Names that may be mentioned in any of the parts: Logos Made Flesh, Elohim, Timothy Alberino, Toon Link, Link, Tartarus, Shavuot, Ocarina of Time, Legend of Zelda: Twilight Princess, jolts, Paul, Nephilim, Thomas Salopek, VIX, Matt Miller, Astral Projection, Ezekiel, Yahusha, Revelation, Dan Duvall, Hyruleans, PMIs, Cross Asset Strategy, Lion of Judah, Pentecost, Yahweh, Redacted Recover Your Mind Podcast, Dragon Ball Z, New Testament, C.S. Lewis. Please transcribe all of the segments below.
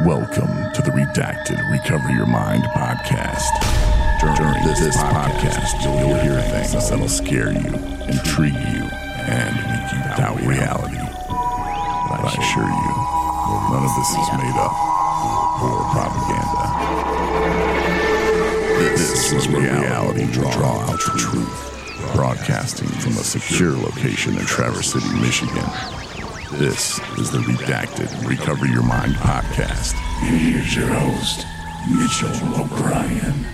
Welcome to the Redacted Recover Your Mind Podcast. During this podcast, you'll hear things that'll scare you, intrigue you, and make you doubt reality. But I assure you, none of this is made up or propaganda. This is where reality draw out the truth. Broadcasting from a secure location in Traverse City, Michigan. This is the Redacted Recover Your Mind Podcast. Here's your host, Mitchell O'Brien.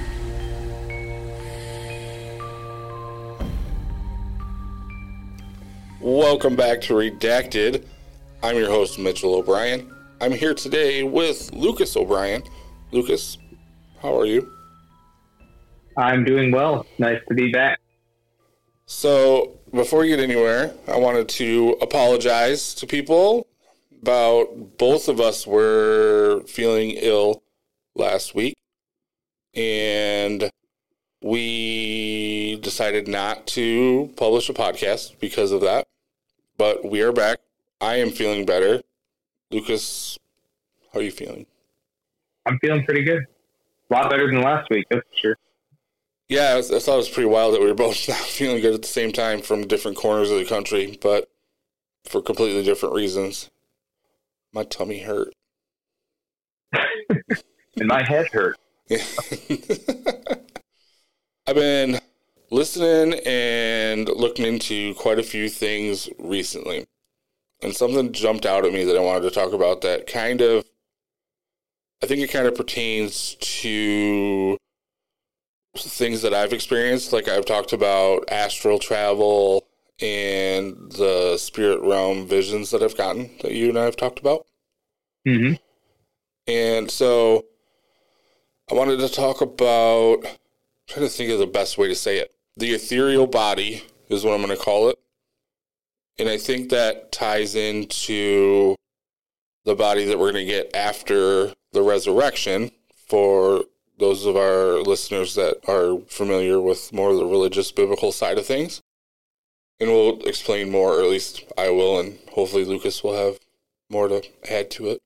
Welcome back to Redacted. I'm your host, Mitchell O'Brien. I'm here today with Lucas O'Brien. Lucas, how are you? I'm doing well. Nice to be back. So, before we get anywhere, I wanted to apologize to people about both of us were feeling ill last week, and we decided not to publish a podcast because of that, but we are back. I am feeling better. Lucas, how are you feeling? I'm feeling pretty good. A lot better than last week, that's for sure. Yeah, I thought it was pretty wild that we were both not feeling good at the same time from different corners of the country, but for completely different reasons. My tummy hurt. And my head hurt. Yeah. I've been listening and looking into quite a few things recently, and something jumped out at me that I wanted to talk about that kind of, I think it kind of pertains to things that I've experienced. Like I've talked about astral travel and the spirit realm visions that I've gotten that you and I have talked about. Mm-hmm. And so I wanted to talk about, I'm trying to think of the best way to say it. The ethereal body is what I'm going to call it. And I think that ties into the body that we're going to get after the resurrection for those of our listeners that are familiar with more of the religious biblical side of things. And we'll explain more, or at least I will, and hopefully Lucas will have more to add to it.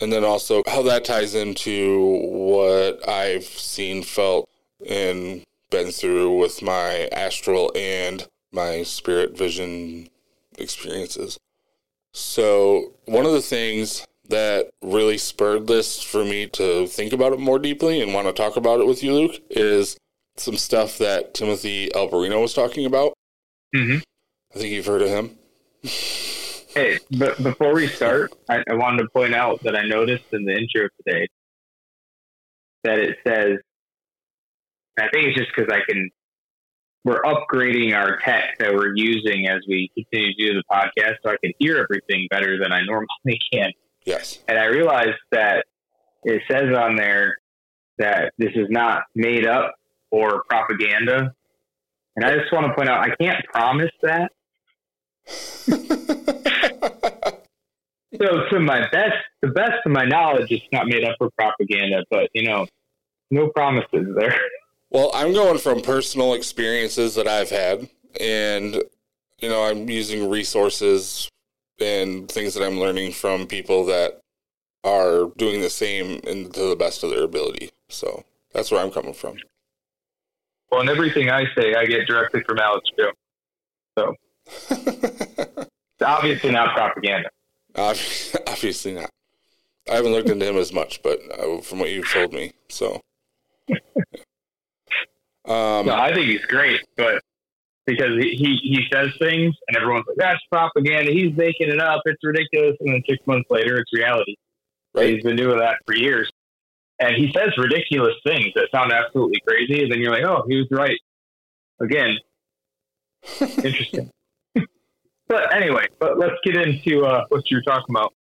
And then also how that ties into what I've seen, felt, and been through with my astral and my spirit vision experiences. So one of the things that really spurred this for me to think about it more deeply and want to talk about it with you, Luke, is some stuff that Timothy Alberino was talking about. Mm-hmm. I think you've heard of him. Hey, but before we start, I wanted to point out that I noticed in the intro today that it says, I think it's just because we're upgrading our tech that we're using as we continue to do the podcast, so I can hear everything better than I normally can. Yes. And I realized that it says on there that this is not made up or propaganda. And I just want to point out, I can't promise that. So to the best of my knowledge, it's not made up for propaganda, but no promises there. Well, I'm going from personal experiences that I've had, and, I'm using resources and things that I'm learning from people that are doing the same and to the best of their ability. So that's where I'm coming from. Well, and everything I say, I get directly from Alex Joe. So it's obviously not propaganda. Obviously not. I haven't looked into him as much, but from what you've told me, so. No, I think he's great, but because he says things, and everyone's like, that's propaganda, he's making it up, it's ridiculous, and then 6 months later, it's reality. Right. He's been doing that for years. And he says ridiculous things that sound absolutely crazy, and then you're like, oh, he was right. Again. Interesting. But anyway, let's get into what you were talking about.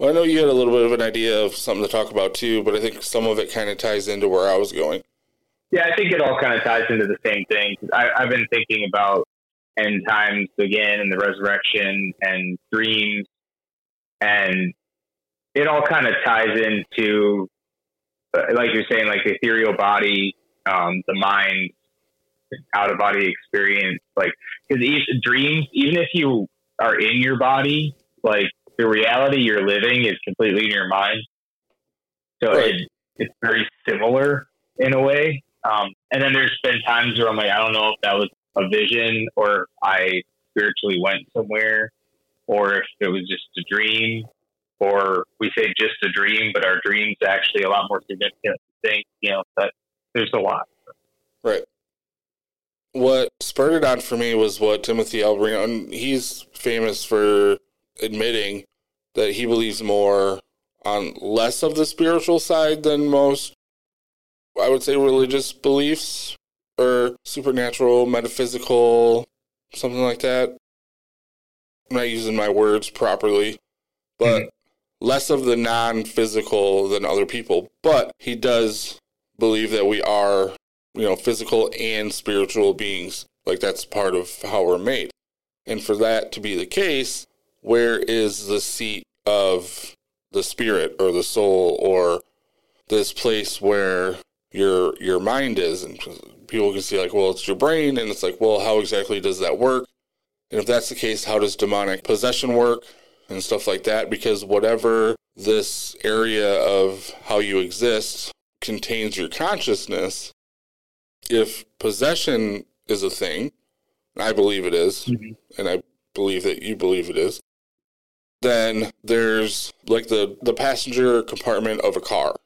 Well, I know you had a little bit of an idea of something to talk about, too, but I think some of it kind of ties into where I was going. Yeah, I think it all kind of ties into the same thing. I've been thinking about end times again and the resurrection and dreams, and it all kind of ties into, like you're saying, like the ethereal body, the mind, out-of-body experience. Like, because dreams, even if you are in your body, like the reality you're living is completely in your mind. So right. It's very similar in a way. And then there's been times where I'm like, I don't know if that was a vision or I spiritually went somewhere or if it was just a dream, or we say just a dream, but our dream's actually a lot more significant thing, you know, but there's a lot. Right. What spurred it on for me was what Timothy Alberino, and he's famous for admitting that he believes more on less of the spiritual side than most, I would say, religious beliefs or supernatural, metaphysical, something like that. I'm not using my words properly, but less of the non-physical than other people. But he does believe that we are, you know, physical and spiritual beings. Like, that's part of how we're made. And for that to be the case, where is the seat of the spirit or the soul or this place where your mind is? And people can see, like, well, it's your brain. And it's like, well, how exactly does that work? And if that's the case, how does demonic possession work and stuff like that? Because whatever this area of how you exist contains your consciousness, if possession is a thing, and I believe it is, and I believe that you believe it is, then there's like the passenger compartment of a car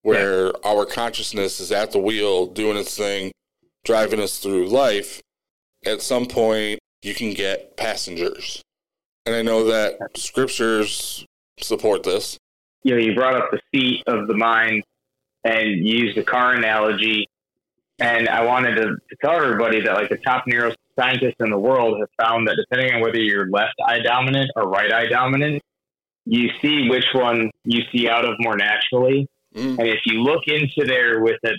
where our consciousness is at the wheel doing its thing, driving us through life. At some point, you can get passengers. And I know that scriptures support this. You know, you brought up the seat of the mind and you used the car analogy. And I wanted to tell everybody that, like, the top neuroscientists in the world have found that depending on whether you're left eye dominant or right eye dominant, you see which one you see out of more naturally. And if you look into there with an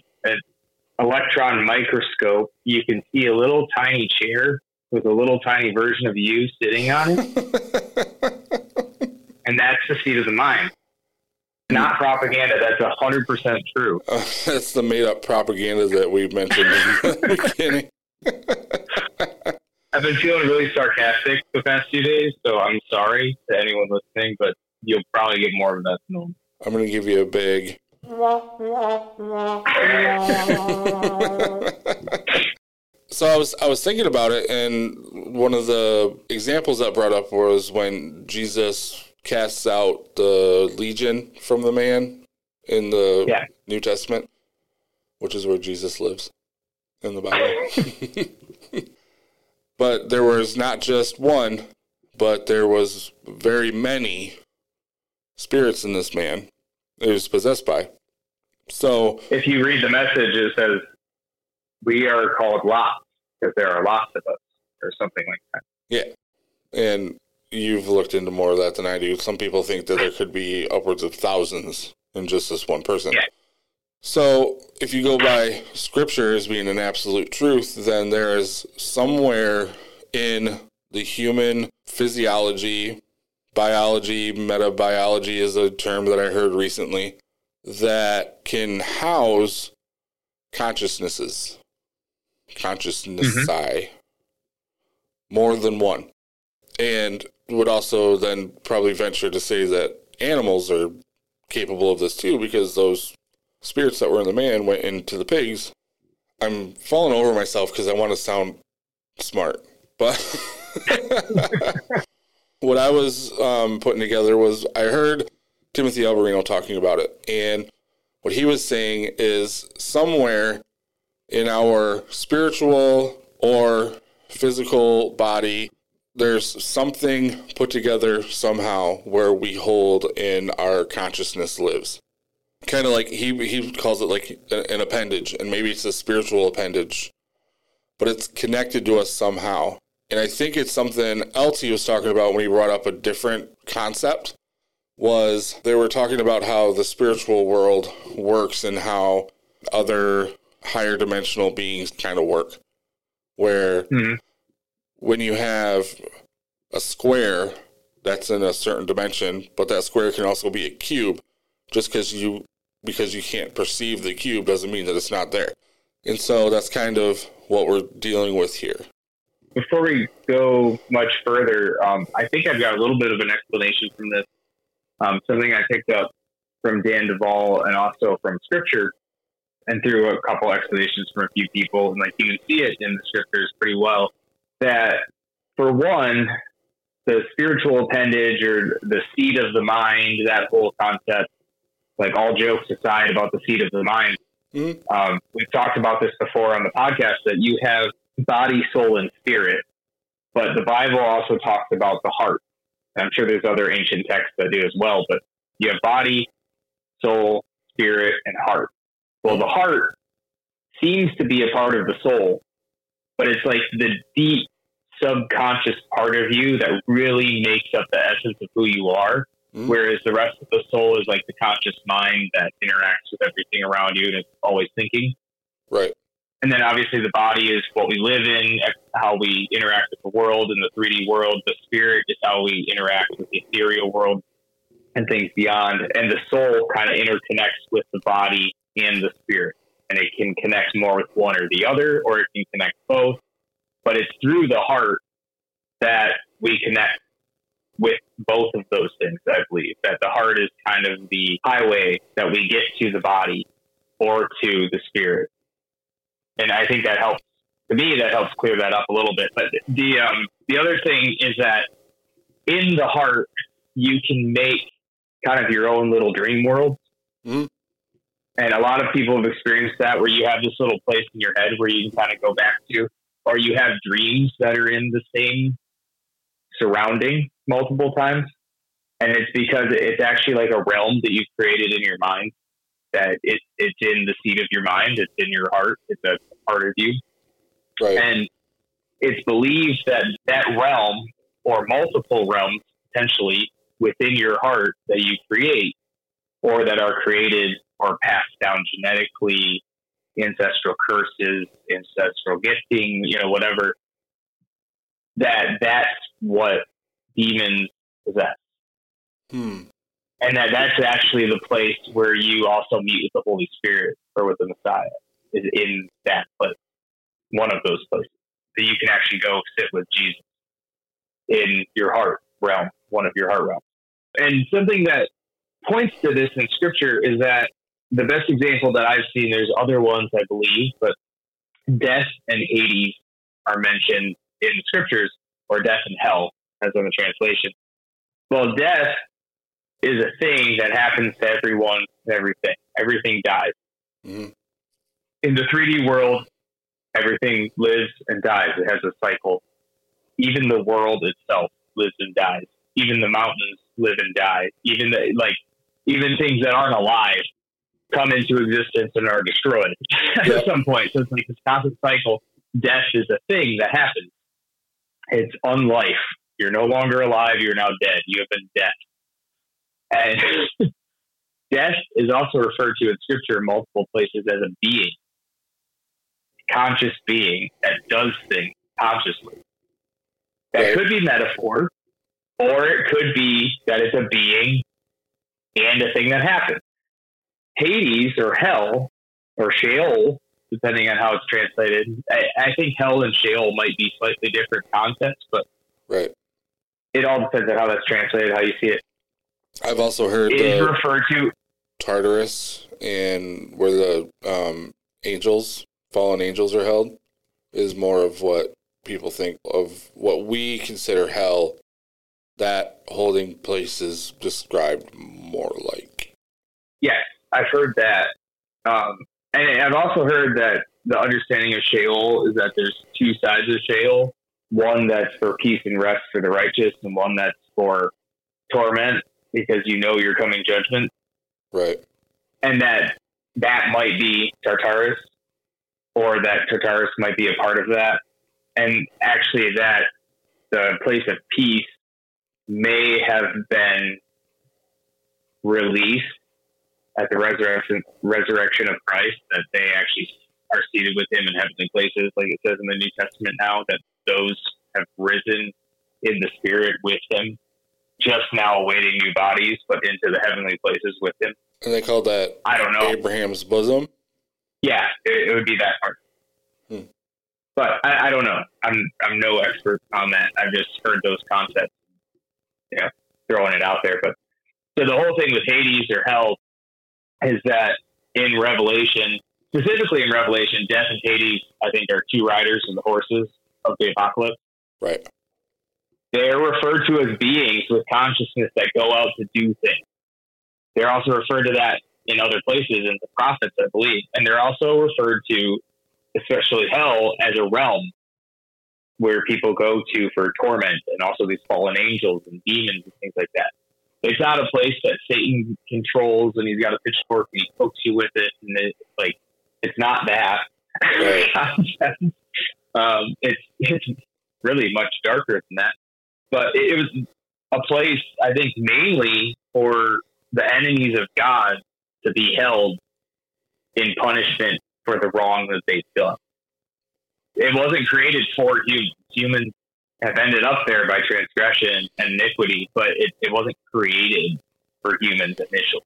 electron microscope, you can see a little tiny chair with a little tiny version of you sitting on it. And that's the seat of the mind. Not propaganda. That's 100% true. That's the made-up propaganda that we mentioned in the beginning. I've been feeling really sarcastic the past few days, so I'm sorry to anyone listening, but you'll probably get more of that than normal. I'm going to give you a big... So I was thinking about it, and one of the examples that brought up was when Jesus casts out the Legion from the man in the New Testament, which is where Jesus lives in the Bible. But there was not just one, but there was very many spirits in this man that he was possessed by. So if you read the message, it says, we are called lots because there are lots of us or something like that. Yeah. And you've looked into more of that than I do. Some people think that there could be upwards of thousands in just this one person. Yeah. So if you go by scripture as being an absolute truth, then there is somewhere in the human physiology, biology, metabiology is a term that I heard recently, that can house consciousnesses, more than one. And would also then probably venture to say that animals are capable of this too, because those spirits that were in the man went into the pigs. I'm falling over myself because I want to sound smart. But what I was putting together was I heard Timothy Alberino talking about it. And what he was saying is somewhere in our spiritual or physical body, there's something put together somehow where we hold and our consciousness lives. Kind of like, he calls it like an appendage, and maybe it's a spiritual appendage, but it's connected to us somehow. And I think it's something else he was talking about when he brought up a different concept, was they were talking about how the spiritual world works and how other higher dimensional beings kind of work, where... when you have a square that's in a certain dimension, but that square can also be a cube, just because you can't perceive the cube doesn't mean that it's not there. And so that's kind of what we're dealing with here. Before we go much further, I think I've got a little bit of an explanation from this. Something I picked up from Dan Duvall and also from scripture and through a couple explanations from a few people. And like, you can see it in the scriptures pretty well that for one, the spiritual appendage or the seat of the mind, that whole concept, like all jokes aside about the seat of the mind, we've talked about this before on the podcast that you have body, soul, and spirit, but the Bible also talks about the heart. And I'm sure there's other ancient texts that do as well, but you have body, soul, spirit, and heart. Well, the heart seems to be a part of the soul, but it's like the deep subconscious part of you that really makes up the essence of who you are. Whereas the rest of the soul is like the conscious mind that interacts with everything around you and is always thinking. Right. And then obviously the body is what we live in, how we interact with the world and the 3D world. The spirit is how we interact with the ethereal world and things beyond. And the soul kind of interconnects with the body and the spirit. And it can connect more with one or the other, or it can connect both. But it's through the heart that we connect with both of those things, I believe. That the heart is kind of the highway that we get to the body or to the spirit. And I think that helps, to me, that helps clear that up a little bit. But the other thing is that in the heart, you can make kind of your own little dream world. Mm-hmm. And a lot of people have experienced that where you have this little place in your head where you can kind of go back to, or you have dreams that are in the same surrounding multiple times. And it's because it's actually like a realm that you've created in your mind, that it's in the seat of your mind. It's in your heart. It's a part of you. Right. And it's believed that that realm or multiple realms potentially within your heart that you create or that are created or passed down genetically, ancestral curses, ancestral gifting, you know, whatever, that's what demons possess. And that's actually the place where you also meet with the Holy Spirit or with the Messiah, is in that place, one of those places. So you can actually go sit with Jesus in your heart realm, one of your heart realms. And something that points to this in scripture is that the best example that I've seen, there's other ones I believe, but death and Hades are mentioned in the scriptures, or death and hell, as in the translation. Well, death is a thing that happens to everyone and everything. Everything dies. Mm-hmm. In the 3D world, everything lives and dies. It has a cycle. Even the world itself lives and dies. Even the mountains live and die. Even things that aren't alive come into existence and are destroyed at some point. So it's like this constant cycle. Death is a thing that happens. It's unlife. You're no longer alive. You're now dead. You have been death. And death is also referred to in scripture in multiple places as a being, conscious being that does things consciously. That could be metaphor, or it could be that it's a being and a thing that happens. Hades or hell or Sheol, depending on how it's translated. I think hell and Sheol might be slightly different concepts, but it all depends on how that's translated, how you see it. I've also heard it is referred to Tartarus, and where the fallen angels are held, is more of what people think of what we consider hell. That holding place is described more like. Yes, I've heard that. And I've also heard that the understanding of Sheol is that there's two sides of Sheol. One that's for peace and rest for the righteous, and one that's for torment because you know your coming judgment. Right. And that might be Tartarus, or that Tartarus might be a part of that. And actually that the place of peace may have been released at the resurrection of Christ, that they actually are seated with him in heavenly places, like it says in the New Testament now, that those have risen in the spirit with him, just now awaiting new bodies, but into the heavenly places with him. And they call that, I don't know, Abraham's bosom? Yeah, it would be that part. But I don't know. I'm no expert on that. I've just heard those concepts, throwing it out there. But so the whole thing with Hades or hell is that in Revelation, specifically in Revelation, Death and Hades, I think, are two riders and the horses of the apocalypse. Right. They're referred to as beings with consciousness that go out to do things. They're also referred to that in other places, in the prophets, I believe. And they're also referred to, especially hell, as a realm where people go to for torment, and also these fallen angels and demons and things like that. It's not a place that Satan controls and he's got a pitchfork and he pokes you with it. And it's like, it's not that. Right. It's really much darker than that. But it was a place, I think, mainly for the enemies of God to be held in punishment for the wrong that they've done. It wasn't created for humans. Humans have ended up there by transgression and iniquity, but it wasn't created for humans initially.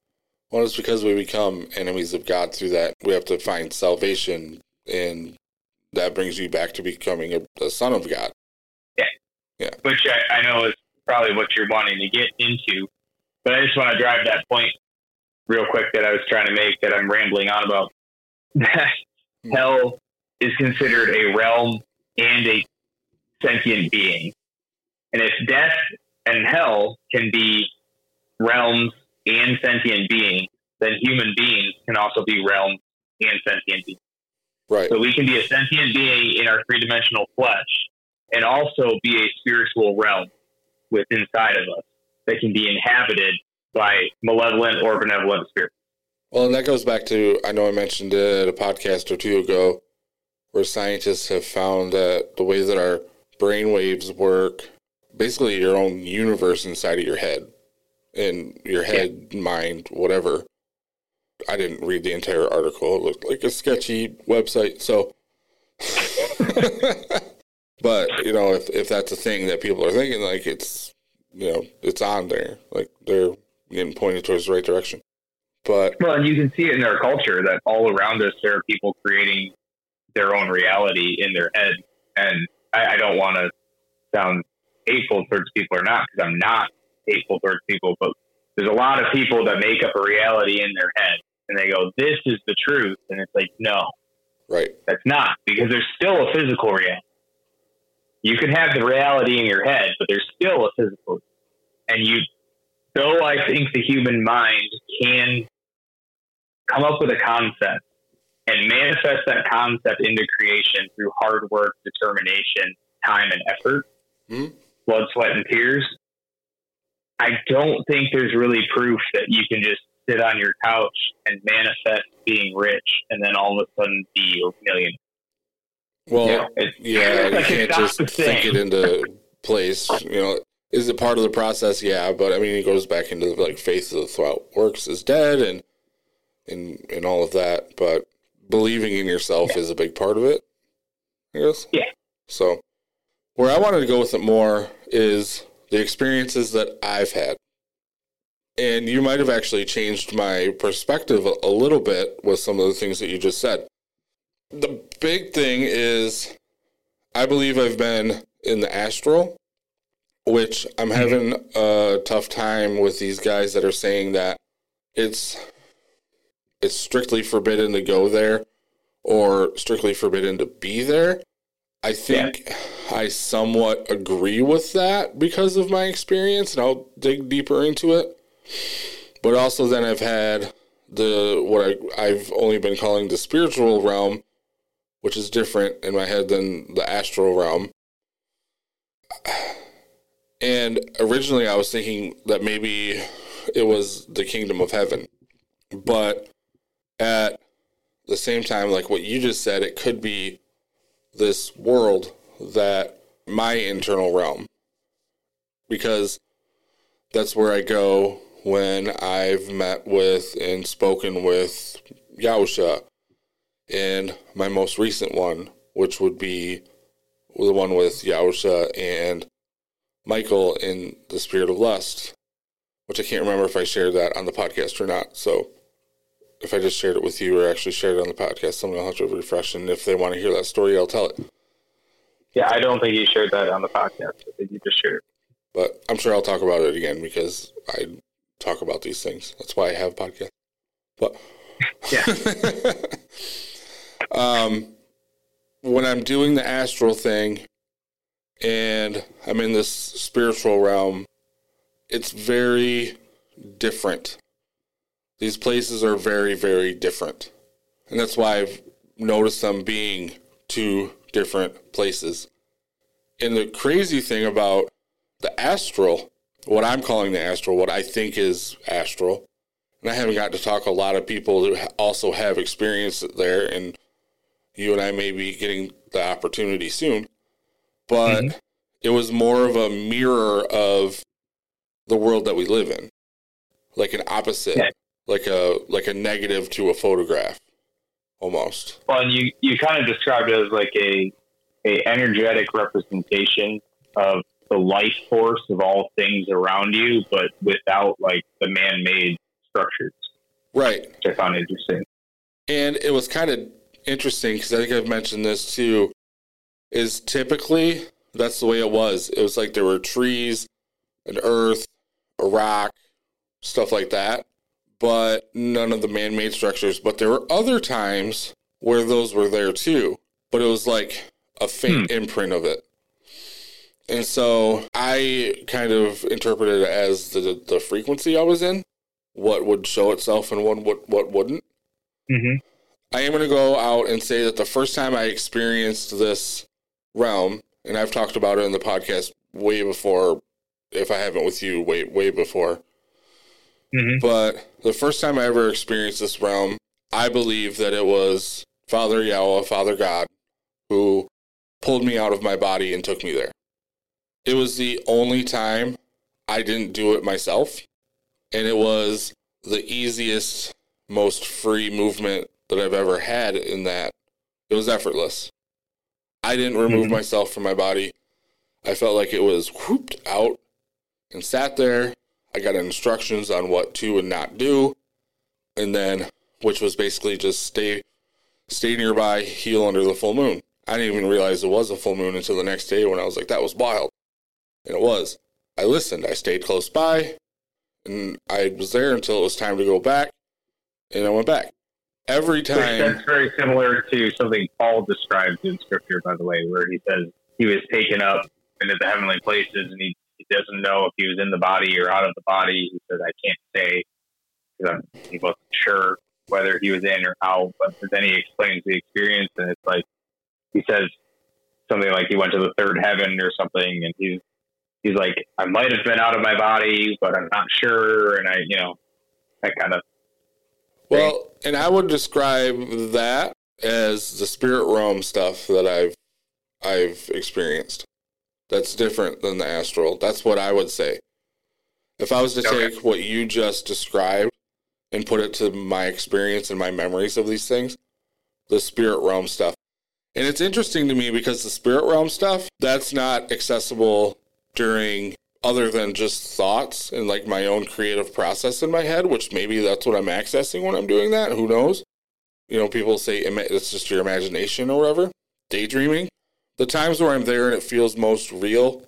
Well, it's because we become enemies of God through that. We have to find salvation, and that brings you back to becoming a son of God. Yeah. Which I know is probably what you're wanting to get into, but I just want to drive that point real quick that I was trying to make, that I'm rambling on about. Hell is considered a realm and a sentient being. And if death and hell can be realms and sentient beings, then human beings can also be realms and sentient beings. Right. So we can be a sentient being in our three-dimensional flesh, and also be a spiritual realm within inside of us that can be inhabited by malevolent or benevolent spirits. Well, and that goes back to, I know I mentioned it a podcast or two ago, where scientists have found that the way that our brain waves work, basically your own universe inside of your head, and your head, mind, whatever. I didn't read the entire article. It looked like a sketchy website, so... But, you know, if that's a thing that people are thinking, like, it's, you know, it's on there. Like, they're getting pointed towards the right direction. But well, and you can see it in our culture that all around us there are people creating their own reality in their head. And I don't want to sound hateful towards people or not, because I'm not hateful towards people. But there's a lot of people that make up a reality in their head. And they go, this is the truth. And it's like, no. Right. That's not. Because there's still a physical reality. You can have the reality in your head, but there's still a physical. And though I think the human mind can come up with a concept and manifest that concept into creation through hard work, determination, time, and effort, blood, sweat, and tears, I don't think there's really proof that you can just sit on your couch and manifest being rich and then all of a sudden be a millionaire. Well, you can't just think it into place. You know, is it part of the process? Yeah, but I mean, it goes back into like faith without works is dead, and all of that. But believing in yourself is a big part of it, I guess. Yeah. So, where I wanted to go with it more is the experiences that I've had, and you might have actually changed my perspective a little bit with some of the things that you just said. The big thing is, I believe I've been in the astral, which I'm having a tough time with these guys that are saying that it's strictly forbidden to go there or strictly forbidden to be there. I think I somewhat agree with that because of my experience, and I'll dig deeper into it. But also then I've had I've only been calling the spiritual realm, which is different in my head than the astral realm. And originally I was thinking that maybe it was the kingdom of heaven. But at the same time, like what you just said, it could be this world that my internal realm, because that's where I go when I've met with and spoken with Yahusha. And my most recent one, which would be the one with Yahusha and Michael in the Spirit of Lust, which I can't remember if I shared that on the podcast or not. So if I just shared it with you or actually shared it on the podcast, someone will have to refresh. And if they want to hear that story, I'll tell it. Yeah, I don't think you shared that on the podcast. I think you just shared it. But I'm sure I'll talk about it again because I talk about these things. That's why I have podcasts. But Yeah. When I'm doing the astral thing and I'm in this spiritual realm, it's very different. These places are very, very different. And that's why I've noticed them being two different places. And the crazy thing about the astral, what I'm calling the astral, what I think is astral, and I haven't got to talk to a lot of people who also have experience there, and you and I may be getting the opportunity soon, but it was more of a mirror of the world that we live in, like an opposite, like a negative to a photograph, almost. Well, and you kind of described it as like a energetic representation of the life force of all things around you, but without like the man-made structures. Right. Which I found interesting. And it was kind of interesting because I think I've mentioned this too, is typically that's the way it was. It was like there were trees, an earth, a rock, stuff like that, but none of the man-made structures. But there were other times where those were there too, but it was like a faint imprint of it. And so I kind of interpreted it as the frequency I was in, what would show itself and what wouldn't. I am going to go out and say that the first time I experienced this realm, and I've talked about it in the podcast way before, if I haven't with you, way before. But the first time I ever experienced this realm, I believe that it was Father Yahweh, Father God, who pulled me out of my body and took me there. It was the only time I didn't do it myself, and it was the easiest, most free movement that I've ever had in that. It was effortless. I didn't remove myself from my body. I felt like it was whooped out and sat there. I got instructions on what to and not do, and then, which was basically just stay nearby, heal under the full moon. I didn't even realize it was a full moon until the next day when I was like, that was wild. And it was. I listened. I stayed close by, and I was there until it was time to go back, and I went back. Every time. That's very similar to something Paul describes in Scripture, by the way, where he says he was taken up into the heavenly places, and he doesn't know if he was in the body or out of the body. He said, I can't say, because he wasn't sure whether he was in or out, but then he explains the experience, and it's like, he says something like he went to the third heaven or something, and he's like, I might have been out of my body, but I'm not sure. And that kind of thing. Well, and I would describe that as the spirit realm stuff that I've experienced. That's different than the astral. That's what I would say. If I was to take what you just described and put it to my experience and my memories of these things, the spirit realm stuff. And it's interesting to me because the spirit realm stuff, that's not accessible during other than just thoughts and like my own creative process in my head, which maybe that's what I'm accessing when I'm doing that. Who knows? You know, people say it's just your imagination or whatever, daydreaming. The times where I'm there and it feels most real,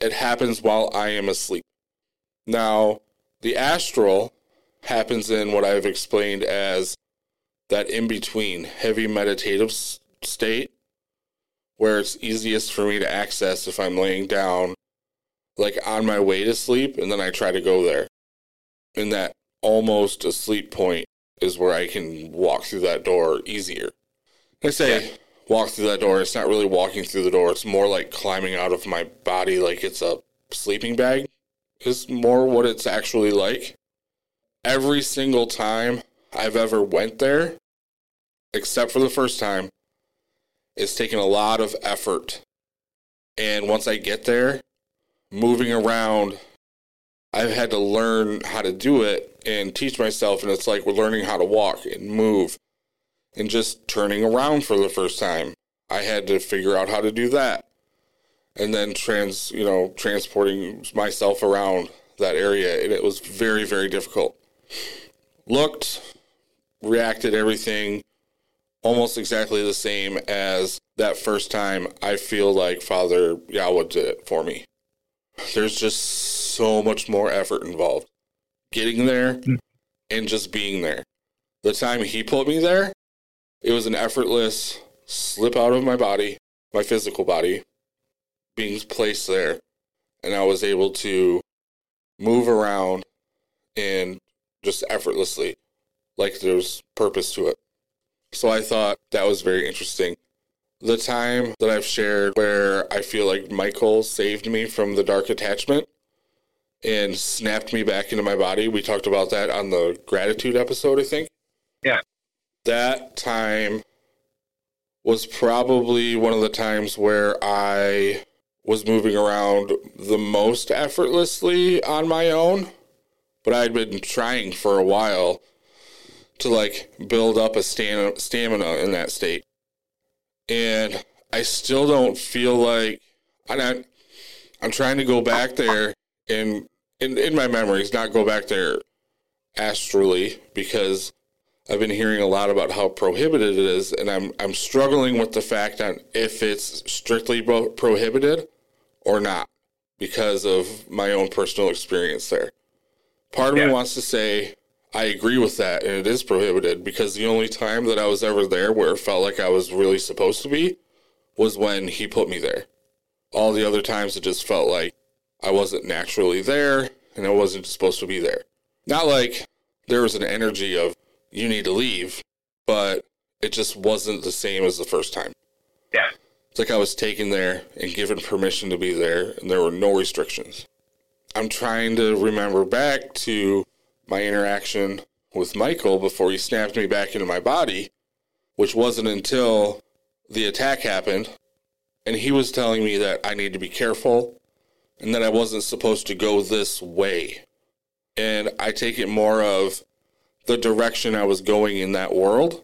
it happens while I am asleep. Now, the astral happens in what I've explained as that in-between, heavy meditative state where it's easiest for me to access if I'm laying down, like on my way to sleep, and then I try to go there. And that almost asleep point is where I can walk through that door easier. I say walk through that door. It's not really walking through the door. It's more like climbing out of my body like it's a sleeping bag is more what it's actually like. Every single time I've ever went there, except for the first time, it's taken a lot of effort. And once I get there, moving around, I've had to learn how to do it and teach myself. And it's like we're learning how to walk and move and just turning around for the first time. I had to figure out how to do that. And then transporting myself around that area. And it was very, very difficult. Looked, reacted, everything. Almost exactly the same as that first time. I feel like Father Yahweh did it for me. There's just so much more effort involved. Getting there and just being there. The time he put me there, it was an effortless slip out of my body, my physical body, being placed there. And I was able to move around and just effortlessly, like there's purpose to it. So I thought that was very interesting. The time that I've shared where I feel like Michael saved me from the dark attachment and snapped me back into my body. We talked about that on the gratitude episode, I think. Yeah. That time was probably one of the times where I was moving around the most effortlessly on my own. But I'd been trying for a while to, like, build up a stamina in that state. And I still don't feel like I'm trying to go back there in my memories, not go back there astrally, because I've been hearing a lot about how prohibited it is, and I'm struggling with the fact on if it's strictly prohibited or not because of my own personal experience there. Part of me wants to say I agree with that, and it is prohibited, because the only time that I was ever there where it felt like I was really supposed to be was when he put me there. All the other times it just felt like I wasn't naturally there, and I wasn't supposed to be there. Not like there was an energy of, you need to leave, but it just wasn't the same as the first time. Yeah. It's like I was taken there and given permission to be there, and there were no restrictions. I'm trying to remember back to my interaction with Michael before he snapped me back into my body, which wasn't until the attack happened, and he was telling me that I need to be careful and that I wasn't supposed to go this way. And I take it more of the direction I was going in that world,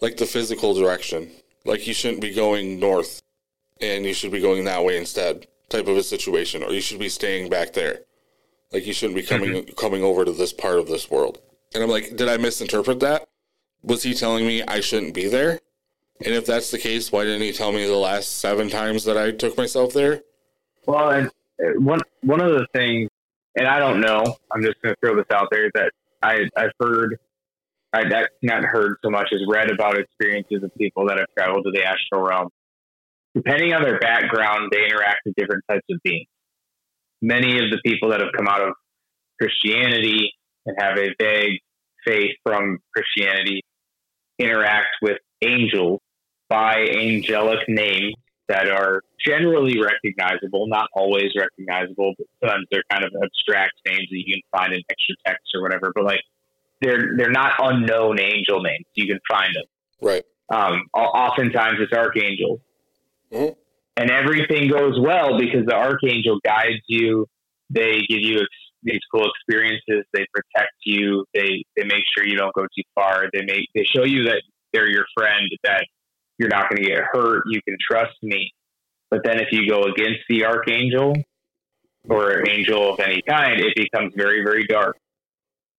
like the physical direction, like you shouldn't be going north and you should be going that way instead type of a situation, or you should be staying back there. Like, you shouldn't be coming over to this part of this world. And I'm like, did I misinterpret that? Was he telling me I shouldn't be there? And if that's the case, why didn't he tell me the last 7 times that I took myself there? Well, and one of the things, and I don't know, I'm just going to throw this out there, that I've not heard so much as read about experiences of people that have traveled to the astral realm. Depending on their background, they interact with different types of beings. Many of the people that have come out of Christianity and have a vague faith from Christianity interact with angels by angelic names that are generally recognizable, not always recognizable, but sometimes they're kind of abstract names that you can find in extra text or whatever, but like they're not unknown angel names. You can find them. Right. Oftentimes it's archangels. Mm-hmm. And everything goes well because the archangel guides you. They give you these cool experiences. They protect you. They make sure you don't go too far. They show you that they're your friend, that you're not going to get hurt. You can trust me. But then if you go against the archangel or an angel of any kind, it becomes very, very dark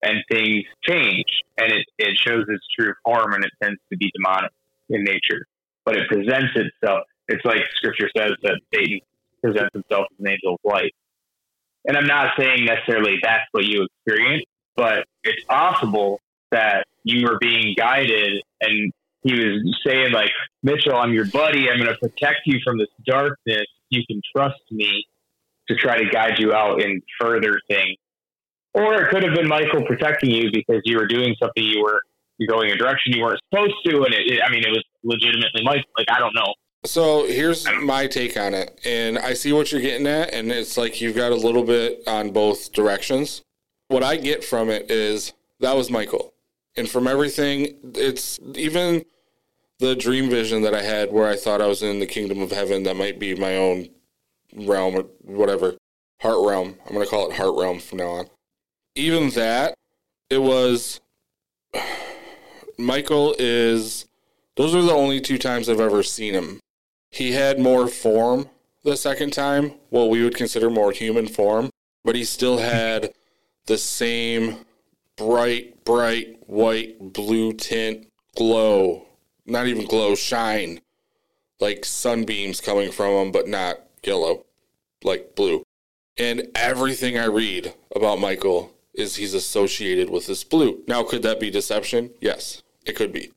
and things change. And it shows its true form, and it tends to be demonic in nature, but it presents itself. It's like scripture says that Satan presents himself as an angel of light. And I'm not saying necessarily that's what you experience, but it's possible that you were being guided and he was saying, like, Mitchell, I'm your buddy. I'm going to protect you from this darkness. You can trust me, to try to guide you out in further things. Or it could have been Michael protecting you because you were doing something, you're going in a direction you weren't supposed to. And it was legitimately Michael. Like, I don't know. So here's my take on it, and I see what you're getting at, and it's like you've got a little bit on both directions. What I get from it is that was Michael. And from everything, it's even the dream vision that I had where I thought I was in the kingdom of heaven, that might be my own realm or whatever, heart realm. I'm going to call it heart realm from now on. Even that, it was Michael is, those are the only 2 times I've ever seen him. He had more form the second time, what we would consider more human form, but he still had the same bright white blue tint glow, not even glow, shine, like sunbeams coming from him, but not yellow, like blue. And everything I read about Michael is he's associated with this blue. Now, could that be deception? Yes, it could be.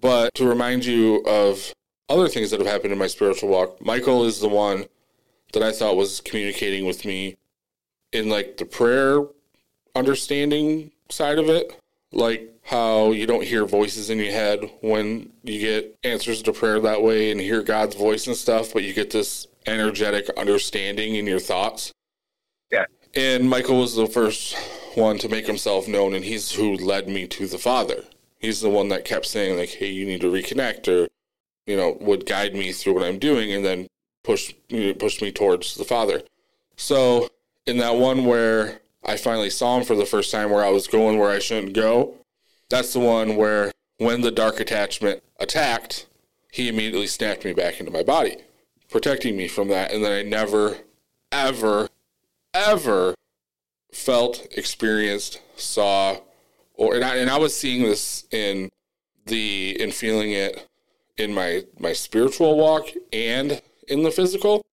But to remind you of other things that have happened in my spiritual walk, Michael is the one that I thought was communicating with me in, like, the prayer understanding side of it. Like how you don't hear voices in your head when you get answers to prayer that way and hear God's voice and stuff, but you get this energetic understanding in your thoughts. Yeah. And Michael was the first one to make himself known, and he's who led me to the Father. He's the one that kept saying, like, hey, you need to reconnect, or, you know, would guide me through what I'm doing and then push me towards the Father. So in that one where I finally saw him for the first time, where I was going where I shouldn't go, that's the one where when the dark attachment attacked, he immediately snapped me back into my body, protecting me from that. And then I never, ever, ever felt, experienced, saw, or and I was seeing this in feeling it in my spiritual walk and in the physical.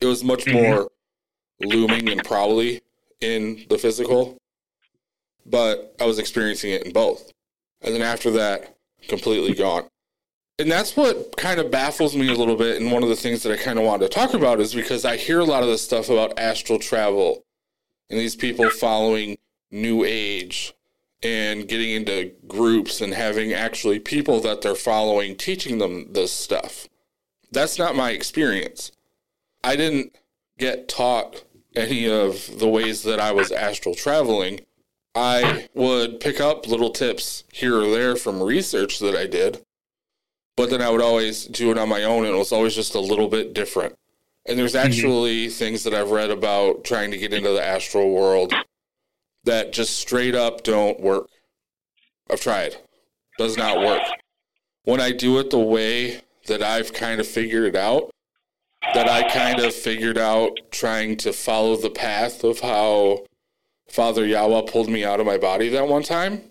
It was much more looming and probably in the physical, but I was experiencing it in both. And then after that, completely gone. And that's what kind of baffles me a little bit. And one of the things that I kind of wanted to talk about is because I hear a lot of this stuff about astral travel and these people following New Age and getting into groups and having actually people that they're following teaching them this stuff. That's not my experience. I didn't get taught any of the ways that I was astral traveling. I would pick up little tips here or there from research that I did, but then I would always do it on my own, and it was always just a little bit different. And there's actually things that I've read about trying to get into the astral world that just straight up don't work. I've tried. Does not work. When I do it the way that I've kind of figured it out, that I kind of figured out trying to follow the path of how Father Yahweh pulled me out of my body that one time.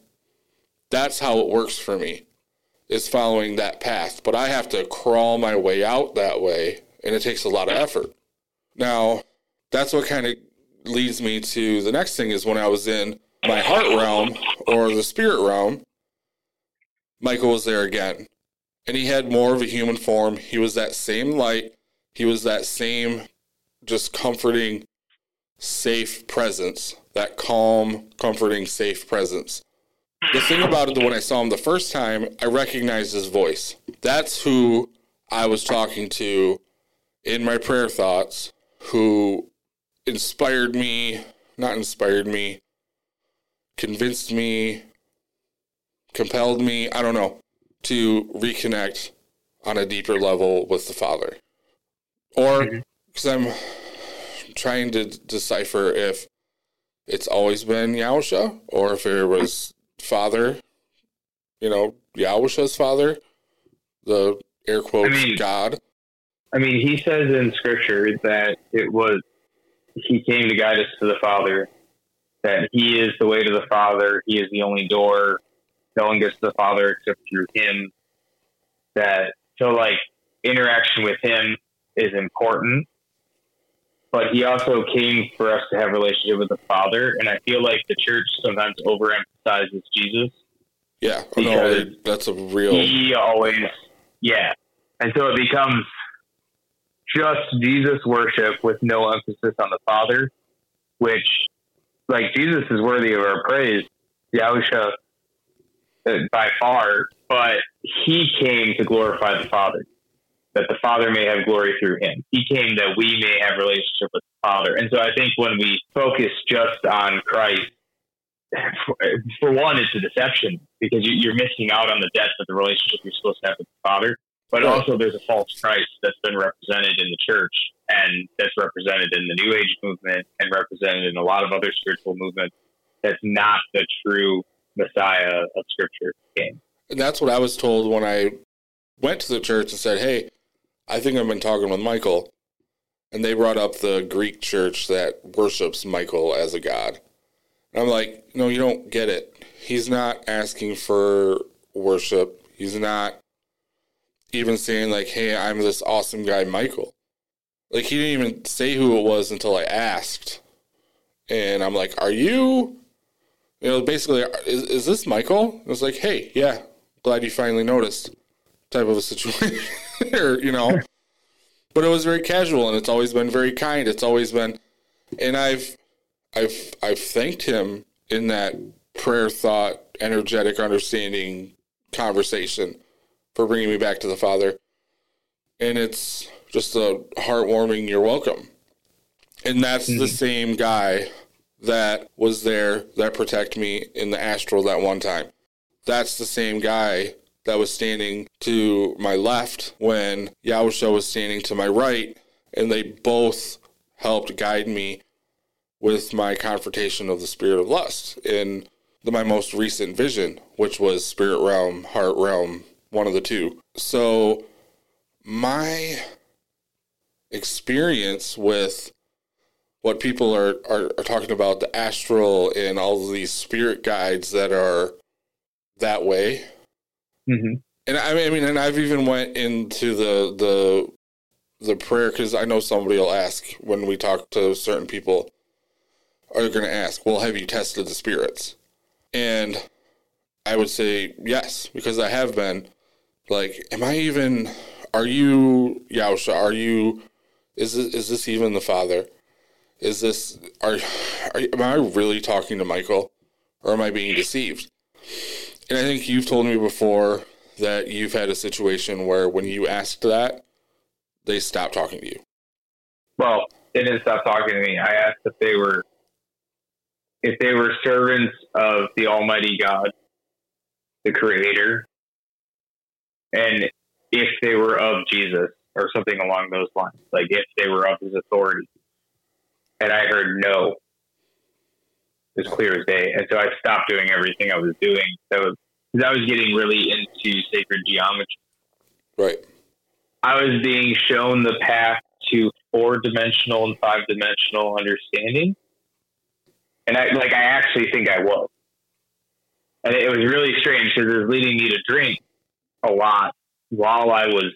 That's how it works for me, is following that path. But I have to crawl my way out that way, and it takes a lot of effort. Now, that's what kind of leads me to the next thing is when I was in my heart realm or the spirit realm, Michael was there again. And he had more of a human form. He was that same light. He was that same just comforting, safe presence, that calm, comforting, safe presence. The thing about it, when I saw him the first time, I recognized his voice. That's who I was talking to in my prayer thoughts, who inspired me, not inspired me, convinced me, compelled me, I don't know, to reconnect on a deeper level with the Father. Or, because I'm trying to decipher if it's always been Yahusha, or if it was Father, you know, Yahusha's Father, the air quotes, God. I mean, he says in Scripture that it was, he came to guide us to the Father, that he is the way to the Father, he is the only door, no one gets to the Father except through him, that, so, like, interaction with him is important, but he also came for us to have a relationship with the Father. And I feel like the church sometimes overemphasizes Jesus. Yeah. No, that's a real, he always, yeah. And so it becomes just Jesus worship with no emphasis on the Father, which, like, Jesus is worthy of our praise, Yahusha, by far, but he came to glorify the Father, that the Father may have glory through him. He came that we may have relationship with the Father. And so I think when we focus just on Christ, for one, it's a deception, because you're missing out on the depth of the relationship you're supposed to have with the Father. But also there's a false Christ that's been represented in the church, and that's represented in the New Age movement, and represented in a lot of other spiritual movements. That's not the true Messiah of Scripture. And that's what I was told when I went to the church and said, hey, I think I've been talking with Michael. And they brought up the Greek church that worships Michael as a god. And I'm like, no, you don't get it. He's not asking for worship. He's not even saying, like, hey, I'm this awesome guy, Michael. Like, he didn't even say who it was until I asked. And I'm like, are you you know, basically, is this Michael? I was like, hey, yeah, glad you finally noticed type of a situation, or, you know. But it was very casual, and it's always been very kind. It's always been, and I've thanked him in that prayer, thought, energetic understanding conversation for bringing me back to the Father. And it's just a heartwarming, you're welcome. And that's the same guy that was there that protected me in the astral that one time. That's the same guy that was standing to my left when Yahusha was standing to my right, and they both helped guide me with my confrontation of the spirit of lust in my most recent vision, which was spirit realm, heart realm, one of the two. So my experience with what people are talking about, the astral and all of these spirit guides that are that way. Mm-hmm. And I mean, I've even went into the prayer, because I know somebody will ask when we talk to certain people, are they going to ask, well, have you tested the spirits? And I would say yes, because I have been like, are you Yahusha? Is this even the Father? Am I really talking to Michael, or am I being deceived? And I think you've told me before that you've had a situation where when you asked that, they stopped talking to you. Well, they didn't stop talking to me. I asked if they were servants of the Almighty God, the Creator, and if they were of Jesus, or something along those lines, like if they were of his authority. And I heard no, as clear as day. And so I stopped doing everything I was doing. So I was getting really into sacred geometry. Right. I was being shown the path to 4-dimensional and 5-dimensional understanding. And I actually think I was. And it was really strange because it was leading me to drink a lot while I was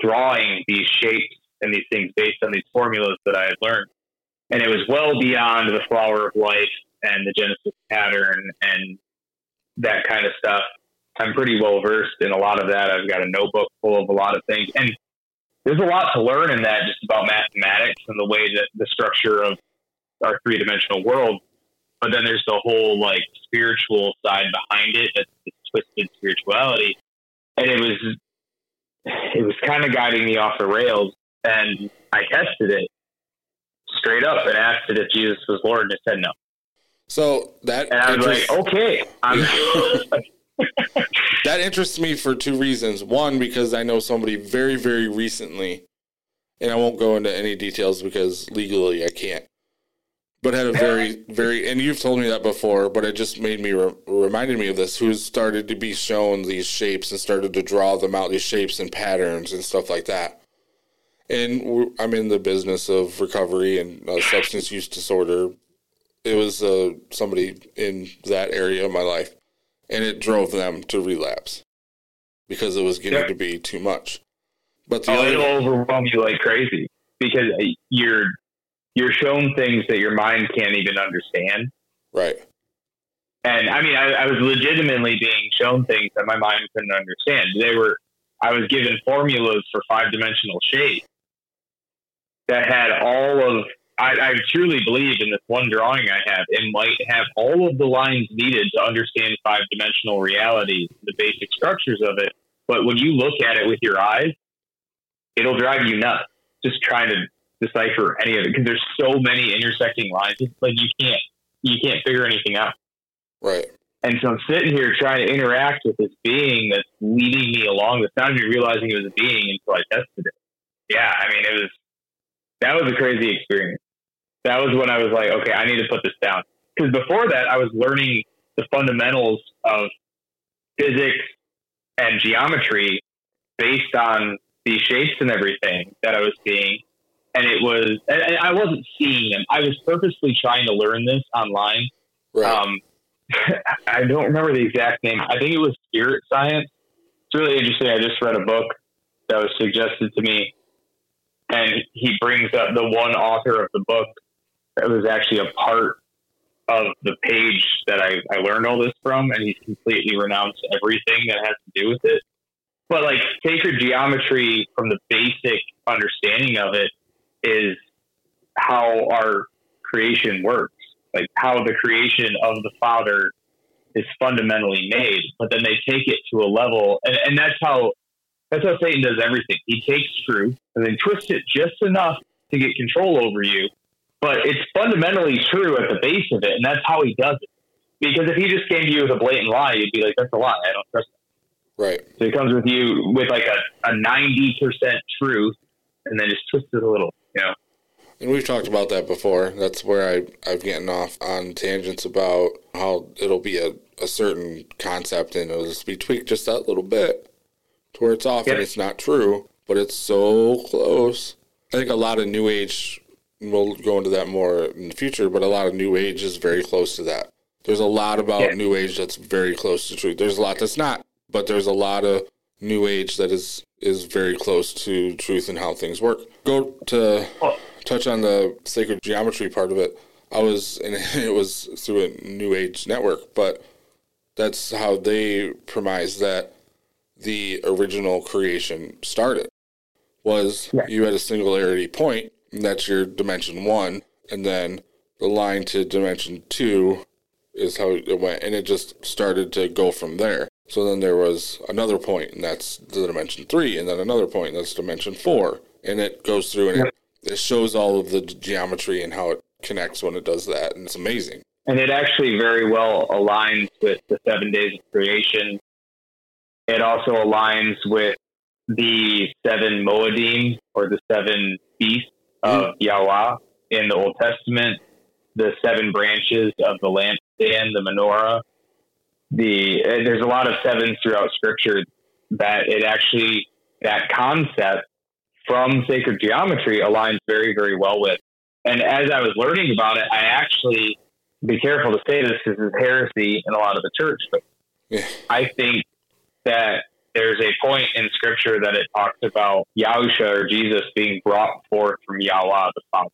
drawing these shapes and these things based on these formulas that I had learned. And it was well beyond the flower of life and the Genesis pattern and that kind of stuff. I'm pretty well versed in a lot of that. I've got a notebook full of a lot of things. And there's a lot to learn in that, just about mathematics and the way that the structure of our 3-dimensional world. But then there's the whole like spiritual side behind it. That's this twisted spirituality. And it was kind of guiding me off the rails. And I tested it straight up and asked it if Jesus was Lord, and it said no. So that, and I was like, okay. That interests me for two reasons. One, because I know somebody very, very recently, and I won't go into any details because legally I can't, but had a very, very, and you've told me that before, but it just made me, reminded me of this, who started to be shown these shapes and started to draw them out, these shapes and patterns and stuff like that. And I'm in the business of recovery and substance use disorder. It was somebody in that area of my life, and it drove them to relapse because it was getting to be too much. But it'll overwhelm you like crazy because you're shown things that your mind can't even understand. Right. And I mean, I was legitimately being shown things that my mind couldn't understand. I was given formulas for 5-dimensional shape that had all of, I truly believe in this one drawing I have, and might have all of the lines needed to understand 5-dimensional reality, the basic structures of it. But when you look at it with your eyes, it'll drive you nuts just trying to decipher any of it, because there's so many intersecting lines. It's like you can't figure anything out. Right. And so I'm sitting here trying to interact with this being that's leading me along. It's not even realizing it was a being until I tested it. Yeah, I mean, that was a crazy experience. That was when I was like, okay, I need to put this down. Because before that, I was learning the fundamentals of physics and geometry based on these shapes and everything that I was seeing. And and I wasn't seeing them. I was purposely trying to learn this online. Right. I don't remember the exact name. I think it was Spirit Science. It's really interesting. I just read a book that was suggested to me, and he brings up the one author of the book that was actually a part of the page that I learned all this from, and he's completely renounced everything that has to do with it. But like sacred geometry, from the basic understanding of it, is how our creation works, like how the creation of the Father is fundamentally made. But then they take it to a level, and that's how Satan does everything. He takes truth and then twists it just enough to get control over you. But it's fundamentally true at the base of it, and that's how he does it. Because if he just came to you with a blatant lie, you'd be like, that's a lie, I don't trust that. Right. So he comes with you with like a 90% truth, and then just twists it a little, you know? And we've talked about that before. That's where I've gotten off on tangents about how it'll be a certain concept, and it'll just be tweaked just that little bit to where it's off, yep. And it's not true, but it's so close. I think a lot of New Age... we'll go into that more in the future, but a lot of New Age is very close to that. There's a lot about New Age that's very close to truth. There's a lot that's not, but there's a lot of New Age that is very close to truth and how things work. Go to touch on the sacred geometry part of it. It was through a New Age network, but that's how they premised that the original creation started, was you had a singularity point, and that's your dimension one, and then the line to dimension two is how it went, and it just started to go from there. So then there was another point, and that's the dimension three, and then another point, and that's dimension four, and it goes through, and it shows all of the geometry and how it connects when it does that, and it's amazing. And it actually very well aligns with the 7 days of creation. It also aligns with the seven Moedim, or the seven beasts of Yahweh in the Old Testament, the seven branches of the lampstand, the menorah. There's a lot of sevens throughout Scripture that that concept from sacred geometry aligns very, very well with. And as I was learning about it, I actually, be careful to say this because it's heresy in a lot of the church, but I think that there's a point in Scripture that it talks about Yahusha, or Jesus, being brought forth from Yahweh the Father.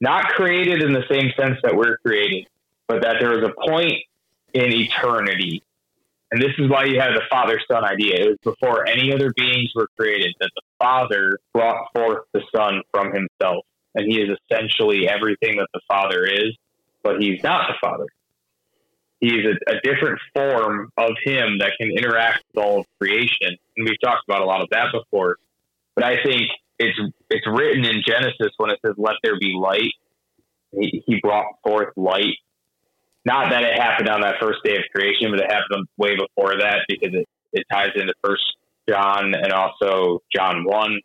Not created in the same sense that we're created, but that there was a point in eternity. And this is why you have the Father-Son idea. It was before any other beings were created that the Father brought forth the Son from himself. And he is essentially everything that the Father is, but he's not the Father. He's a different form of him that can interact with all of creation. And we've talked about a lot of that before. But I think it's written in Genesis when it says, let there be light. He brought forth light. Not that it happened on that first day of creation, but it happened way before that, because it ties into 1 John and also John 1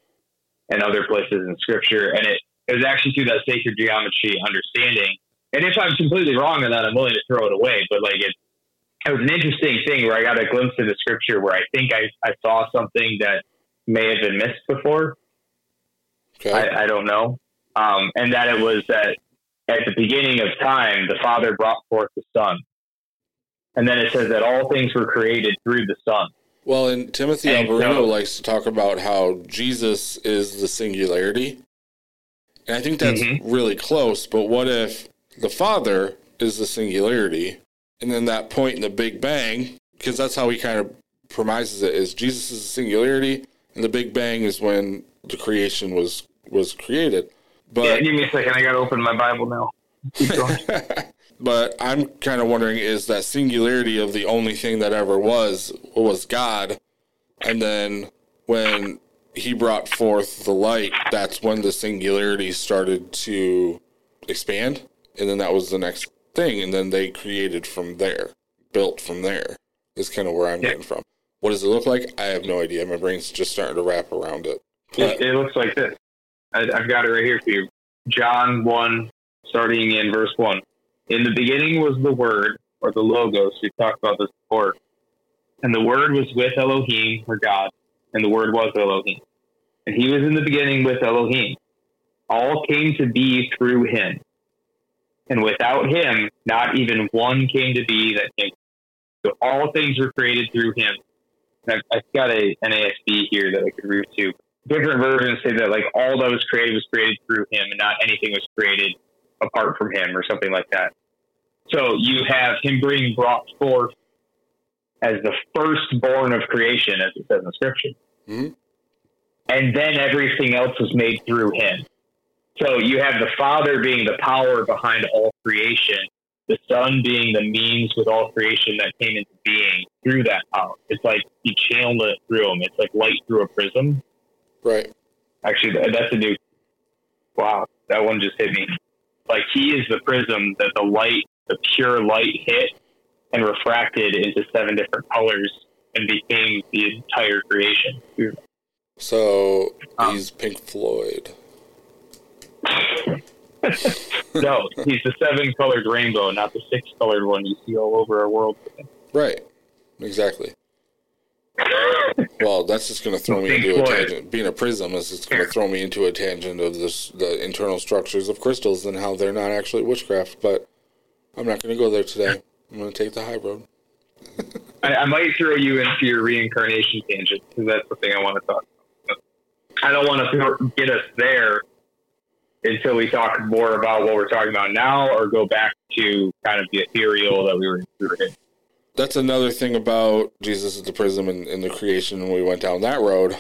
and other places in Scripture. And it was actually through that sacred geometry understanding. And if I'm completely wrong on that, I'm willing to throw it away. But like it was an interesting thing where I got a glimpse into Scripture where I think I saw something that may have been missed before. Okay. I don't know. And that it was that at the beginning of time, the Father brought forth the Son. And then it says that all things were created through the Son. Well, and Timothy Alberino likes to talk about how Jesus is the singularity. And I think that's really close, but what if the Father is the singularity, and then that point in the Big Bang, because that's how he kind of premises it, is Jesus is the singularity, and the Big Bang is when the creation was created. But, yeah, give me a second, I gotta open my Bible now. Keep going. But I'm kind of wondering, is that singularity of the only thing that ever was God, and then when he brought forth the light, that's when the singularity started to expand? And then that was the next thing. And then they created from there, built from there, is kind of where I'm getting from. What does it look like? I have no idea. My brain's just starting to wrap around it. But it looks like this. I've got it right here for you. John 1, starting in verse 1. In the beginning was the Word, or the Logos. We've talked about this before. And the Word was with Elohim, or God. And the Word was Elohim. And he was in the beginning with Elohim. All came to be through him. And without him, not even one came to be that came. So all things were created through him. And I've got an NASB here that I could read to. Different versions say that like all that was created through him, and not anything was created apart from him, or something like that. So you have him being brought forth as the firstborn of creation, as it says in Scripture. Mm-hmm. And then everything else is made through him. So you have the Father being the power behind all creation, the Son being the means with all creation that came into being through that power. It's like you channel it through him. It's like light through a prism. Right. Actually, that's a new... Wow, that one just hit me. Like, he is the prism that the light, the pure light, hit and refracted into seven different colors and became the entire creation. So, he's Pink Floyd. No, he's the seven-colored rainbow, not the six-colored one you see all over our world today. Right, exactly. Well, that's just going to throw me into a tangent. Being a prism is just going to throw me into a tangent of the internal structures of crystals and how they're not actually witchcraft, but I'm not going to go there today. I'm going to take the high road. I might throw you into your reincarnation tangent, because that's the thing I want to talk about. I don't want to get us there until we talk more about what we're talking about now, or go back to kind of the ethereal that we were in. That's another thing about Jesus at the Prism and the creation when we went down that road.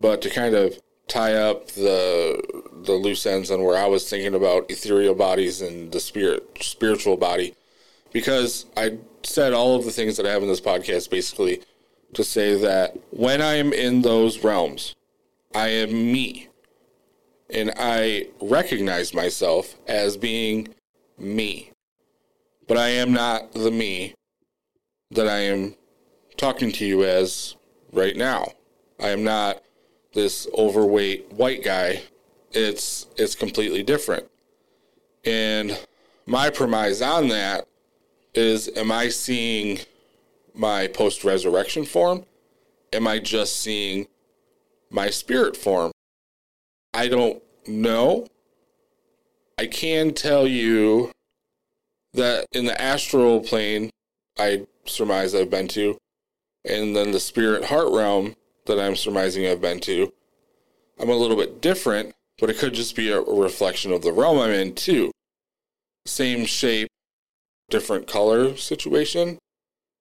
But to kind of tie up the loose ends on where I was thinking about ethereal bodies and the spiritual body, because I said all of the things that I have in this podcast basically to say that when I am in those realms, I am me. And I recognize myself as being me. But I am not the me that I am talking to you as right now. I am not this overweight white guy. It's completely different. And my premise on that is, am I seeing my post-resurrection form? Am I just seeing my spirit form? I don't know. I can tell you that in the astral plane, I surmise I've been to, and then the spirit heart realm that I'm surmising I've been to, I'm a little bit different, but it could just be a reflection of the realm I'm in too. Same shape, different color situation.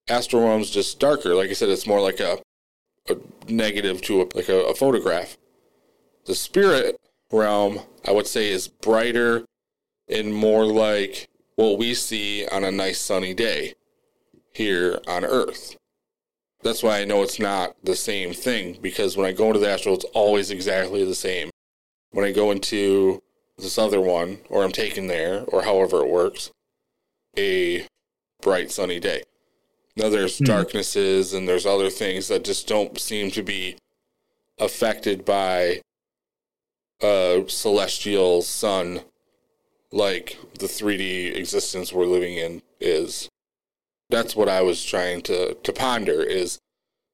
Astral realm's just darker. Like I said, it's more like a negative to a photograph. The spirit realm, I would say, is brighter and more like what we see on a nice sunny day here on Earth. That's why I know it's not the same thing, because when I go into the astral, it's always exactly the same. When I go into this other one, or I'm taken there, or however it works, a bright sunny day. Now there's darknesses and there's other things that just don't seem to be affected by a celestial sun like the 3D existence we're living in is. That's what I was trying to ponder is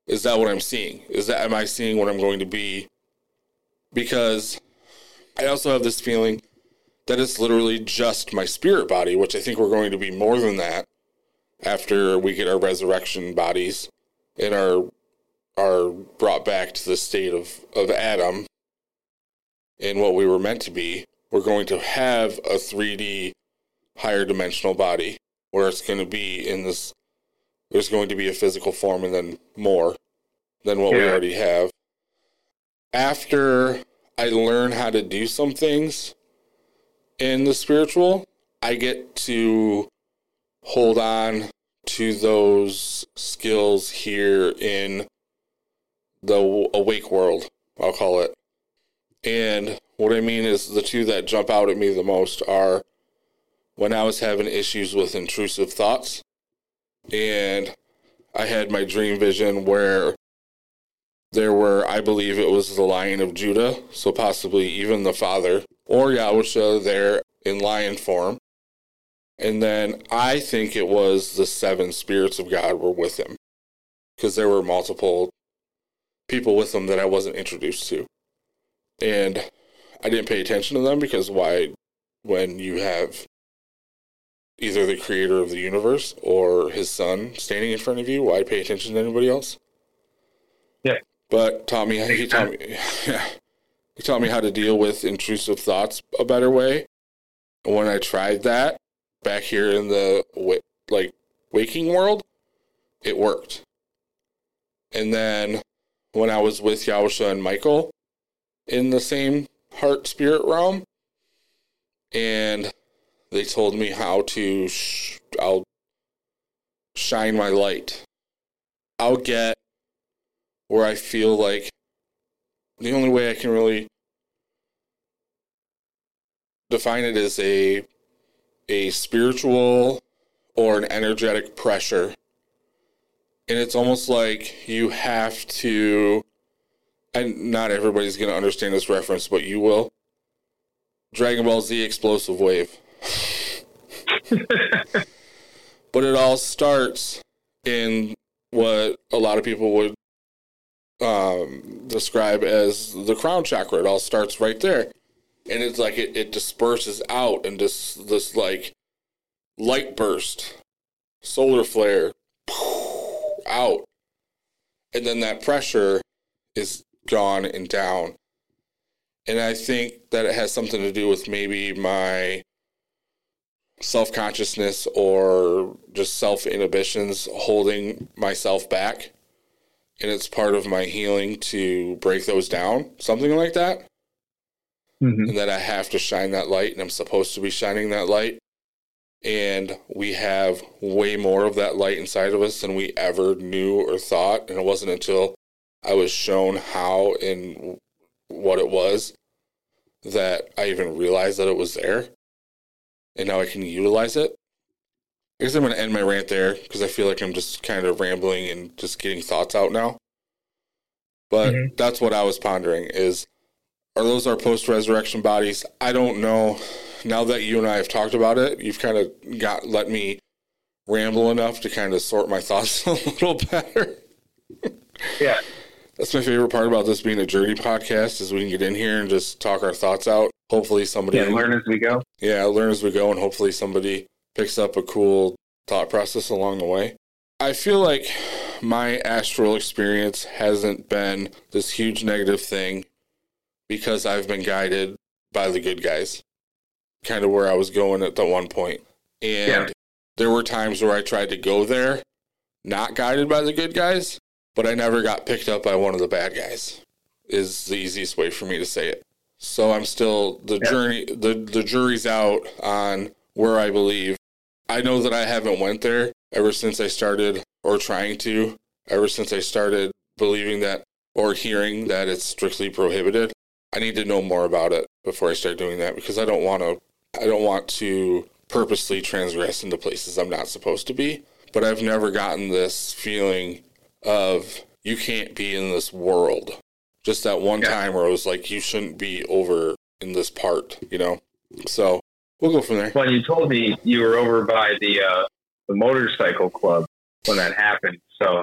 that what I'm seeing? Am I seeing what I'm going to be? Because I also have this feeling that it's literally just my spirit body, which I think we're going to be more than that after we get our resurrection bodies and are brought back to the state of Adam and what we were meant to be. We're going to have a 3D higher dimensional body, where it's going to be in this, there's going to be a physical form and then more than what we already have. After I learn how to do some things in the spiritual, I get to hold on to those skills here in the awake world, I'll call it. And what I mean is the two that jump out at me the most are when I was having issues with intrusive thoughts, and I had my dream vision where there were, I believe it was the Lion of Judah, so possibly even the Father, or Yahusha there in lion form. And then I think it was the seven spirits of God were with him, because there were multiple people with him that I wasn't introduced to. And I didn't pay attention to them, because why, when you have either the creator of the universe or his son standing in front of you, why pay attention to anybody else? Yeah. But he taught me how to deal with intrusive thoughts a better way. And when I tried that, back here in the waking world, it worked. And then when I was with Yahusha and Michael in the same heart spirit realm, and they told me how to I'll shine my light, I'll get where I feel like the only way I can really define it is a spiritual or an energetic pressure. And it's almost like you have to, and not everybody's going to understand this reference, but you will. Dragon Ball Z explosive wave. But it all starts in what a lot of people would describe as the crown chakra. It all starts right there. And it's like it disperses out in this like light burst, solar flare, out. And then that pressure is gone and down. And I think that it has something to do with maybe my self-consciousness or just self-inhibitions holding myself back. And it's part of my healing to break those down, something like that. Mm-hmm. And that I have to shine that light, and I'm supposed to be shining that light. And we have way more of that light inside of us than we ever knew or thought. And it wasn't until I was shown how and what it was that I even realized that it was there. And now I can utilize it. I guess I'm going to end my rant there because I feel like I'm just kind of rambling and just getting thoughts out now. But mm-hmm. That's what I was pondering is, are those our post-resurrection bodies? I don't know. Now that you and I have talked about it, you've kind of let me ramble enough to kind of sort my thoughts a little better. Yeah. That's my favorite part about this being a journey podcast is we can get in here and just talk our thoughts out. Hopefully somebody... Yeah, learn as we go. Yeah, learn as we go, and hopefully somebody picks up a cool thought process along the way. I feel like my astral experience hasn't been this huge negative thing because I've been guided by the good guys. Kind of where I was going at the one point. And There were times where I tried to go there, not guided by the good guys, but I never got picked up by one of the bad guys, is the easiest way for me to say it. So I'm still, journey, the jury's out on where I believe. I know that I haven't went there ever since I started believing that or hearing that it's strictly prohibited. I need to know more about it before I start doing that because I don't want to purposely transgress into places I'm not supposed to be. But I've never gotten this feeling of you can't be in this world. Just that one time where I was like, you shouldn't be over in this part, you know? So we'll go from there. Well, you told me you were over by the motorcycle club when that happened, so...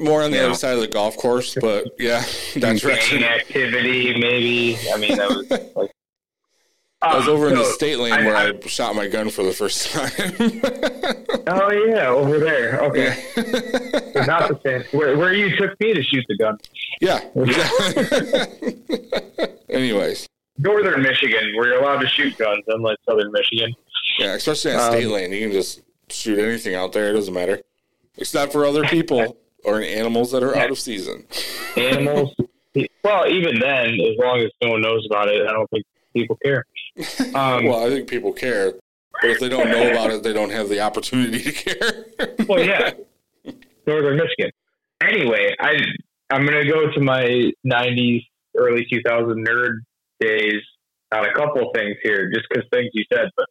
More on the other side of the golf course, but yeah, that's right. Activity, maybe. I mean, that was like... I was over in the state lane where I shot my gun for the first time. Oh, yeah, over there. Okay. Yeah. So not the same. Where you took me to shoot the gun. Yeah. Anyways. Northern Michigan, where you're allowed to shoot guns, unlike Southern Michigan. Yeah, especially on state lane. You can just shoot anything out there. It doesn't matter. Except for other people or in animals that are out of season. Animals. Well, even then, as long as no one knows about it, I don't think people care. Well, I think people care, but if they don't know about it, they don't have the opportunity to care. Well, yeah, Northern Michigan. Anyway, I'm going to go to my 90s, early 2000 nerd days on a couple of things here, just because things you said. But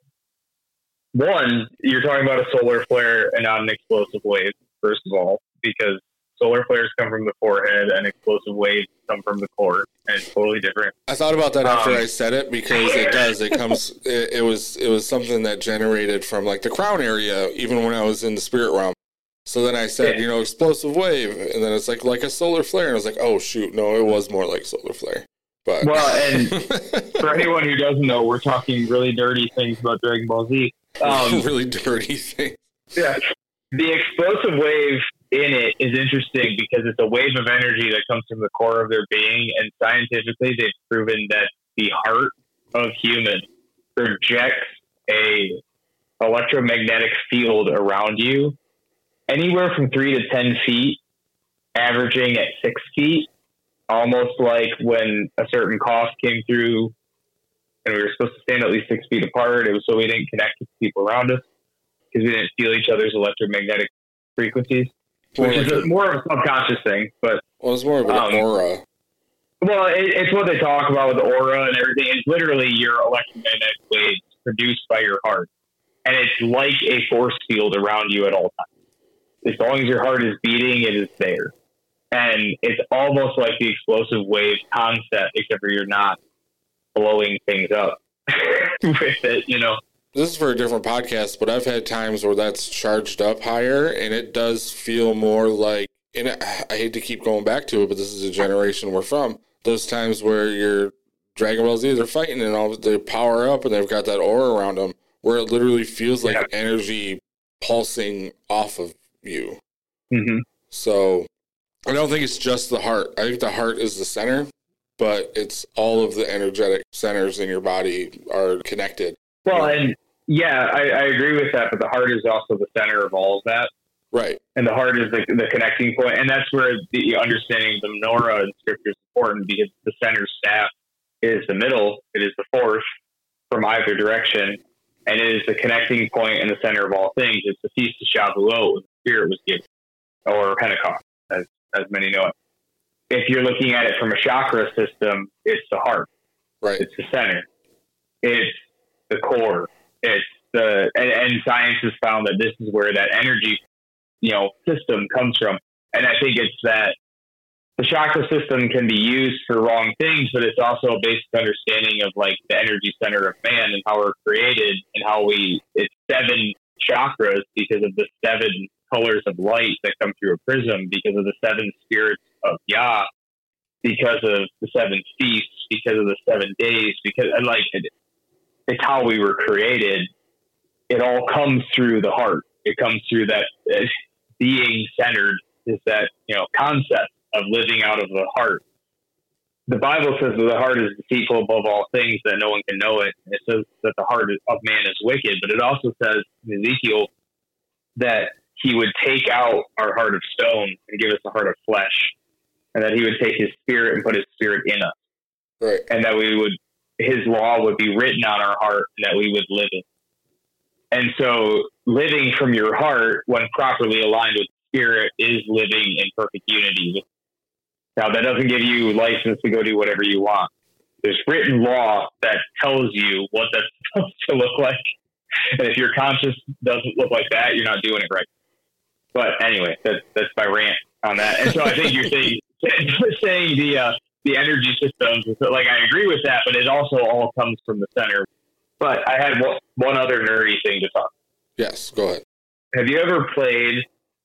one, you're talking about a solar flare and not an explosive wave, first of all, because solar flares come from the forehead and explosive waves come from the core, and it's totally different. I thought about that after I said it because it does. It comes. It was something that generated from like the crown area, even when I was in the spirit realm. So then I said, explosive wave, and then it's like a solar flare, and I was like, oh shoot, no, it was more like solar flare. But and for anyone who doesn't know, we're talking really dirty things about Dragon Ball Z. Really dirty things. Yeah, the explosive wave in it is interesting because it's a wave of energy that comes from the core of their being, and scientifically they've proven that the heart of humans projects a electromagnetic field around you, anywhere from 3 to 10 feet, averaging at 6 feet, almost like when a certain cough came through and we were supposed to stand at least 6 feet apart. It was so we didn't connect with people around us because we didn't feel each other's electromagnetic frequencies, which is more of a subconscious thing. But well, it's more of an aura. Well, it's what they talk about with the aura and everything. It's literally your electromagnetic waves produced by your heart. And it's like a force field around you at all times. As long as your heart is beating, it is there. And it's almost like the explosive wave concept, except for you're not blowing things up with it, you know. This is for a different podcast, but I've had times where that's charged up higher, and it does feel more like, and I hate to keep going back to it, but this is the generation we're from. Those times where your Dragon Ball Z, they're fighting and all they power up and they've got that aura around them where it literally feels like energy pulsing off of you. Mm-hmm. So I don't think it's just the heart. I think the heart is the center, but it's all of the energetic centers in your body are connected. Well, and yeah, I agree with that, but the heart is also the center of all of that. Right. And the heart is the connecting point. And that's where the understanding of the menorah in scripture is important, because the center staff is the middle. It is the fourth from either direction. And it is the connecting point and the center of all things. It's the Feast of Shavuot when the Spirit was given, or Pentecost, as many know it. If you're looking at it from a chakra system, it's the heart. Right. It's the center. It's the core. It's the, and science has found that this is where that energy, you know, system comes from. And I think it's that the chakra system can be used for wrong things, but it's also a basic understanding of like the energy center of man and how we're created and how it's 7 chakras because of the 7 colors of light that come through a prism, because of the 7 spirits of Yah, because of the 7 feasts, because of the 7 days, because and like it's how we were created. It all comes through the heart. It comes through that being centered is that, you know, concept of living out of the heart. The Bible says that the heart is deceitful above all things, that no one can know it. It says that the heart of man is wicked, but it also says in Ezekiel that he would take out our heart of stone and give us a heart of flesh, and that he would take his spirit and put his spirit in us. Right. And that his law would be written on our heart and that we would live it. And so living from your heart when properly aligned with spirit is living in perfect unity. Now that doesn't give you license to go do whatever you want. There's written law that tells you what that's supposed to look like. And if your conscience doesn't look like that, you're not doing it right. But anyway, that's my rant on that. And so I think you're saying the energy systems, like I agree with that, but it also all comes from the center. But I had one other nerdy thing to talk. Yes, go ahead. Have you ever played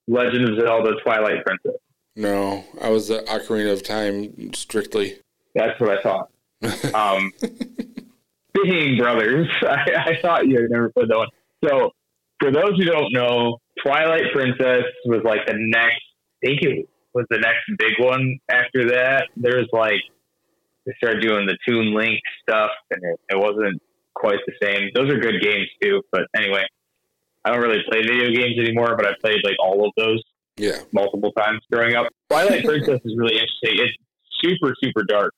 Legend of Zelda: Twilight Princess? No, I was at Ocarina of Time strictly. That's what I thought. Being brothers, I thought you had never played that one. So, for those who don't know, Twilight Princess was like the next. I think it was the next big one. After that, there's like they started doing the Toon Link stuff, and it wasn't quite the same. Those are good games too, but anyway, I don't really play video games anymore, but I played like all of those multiple times growing up. Twilight Princess is really interesting. It's super, super dark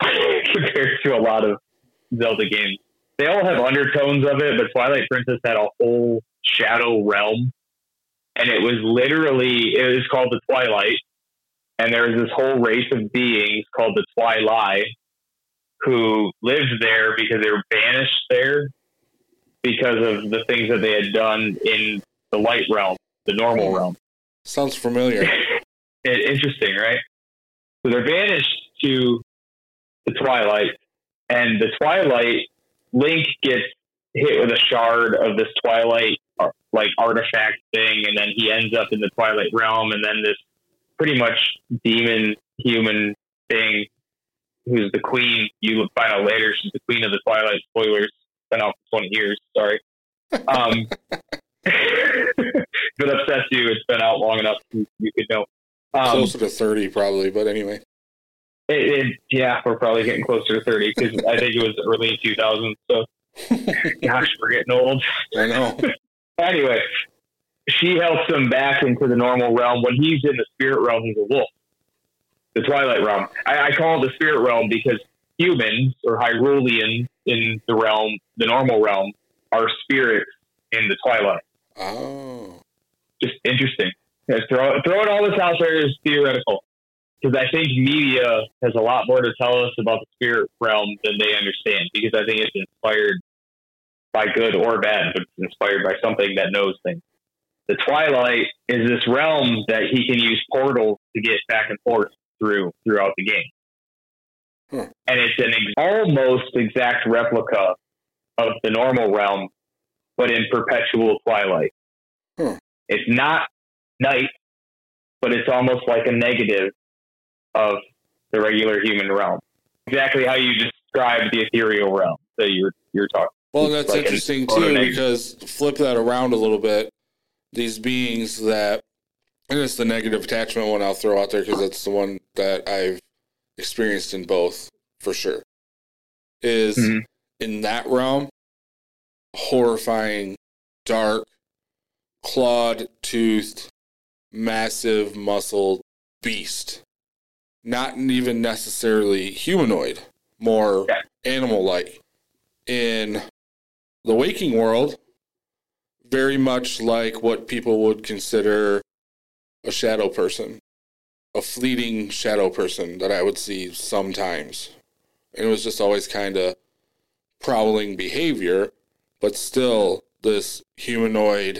compared to a lot of Zelda games. They all have undertones of it, but Twilight Princess had a whole shadow realm, and it was called the Twilight, and there was this whole race of beings called the Twilight who lived there because they were banished there because of the things that they had done in the light realm, the normal realm. Sounds familiar. Interesting, right? So they're banished to the Twilight, and the Twilight, Link gets hit with a shard of this Twilight like artifact thing, and then he ends up in the Twilight realm, and then this pretty much demon human thing who's the queen. You will find out later she's the queen of the Twilight. Spoilers. Been out for 20 years, sorry. But obsessed you, it's been out long enough you could know. Closer to 30 probably, but anyway. We're probably getting closer to 30 because I think it was early 2000. So Gosh, we're getting old. I know. Anyway, she helps him back into the normal realm. When he's in the spirit realm, he's a wolf. The Twilight Realm. I call it the spirit realm because humans, or Hyruleans in the realm, the normal realm, are spirits in the Twilight. Oh. Just interesting. Throwing all this out there is theoretical. Because I think media has a lot more to tell us about the spirit realm than they understand. Because I think it's inspired by good or bad, but it's inspired by something that knows things. The Twilight is this realm that he can use portals to get back and forth throughout the game. Hmm. And it's an almost exact replica of the normal realm, but in perpetual twilight. Hmm. It's not night, but it's almost like a negative of the regular human realm. Exactly how you describe the ethereal realm that you're talking. Well, that's like interesting too, because flip that around a little bit. These beings that, and it's the negative attachment one I'll throw out there because that's the one that I've experienced in both for sure, is mm-hmm. in that realm, horrifying, dark, clawed-toothed, massive muscled beast. Not even necessarily humanoid, more animal-like. In the waking world, very much like what people would consider a shadow person, a fleeting shadow person that I would see sometimes. And it was just always kind of prowling behavior, but still this humanoid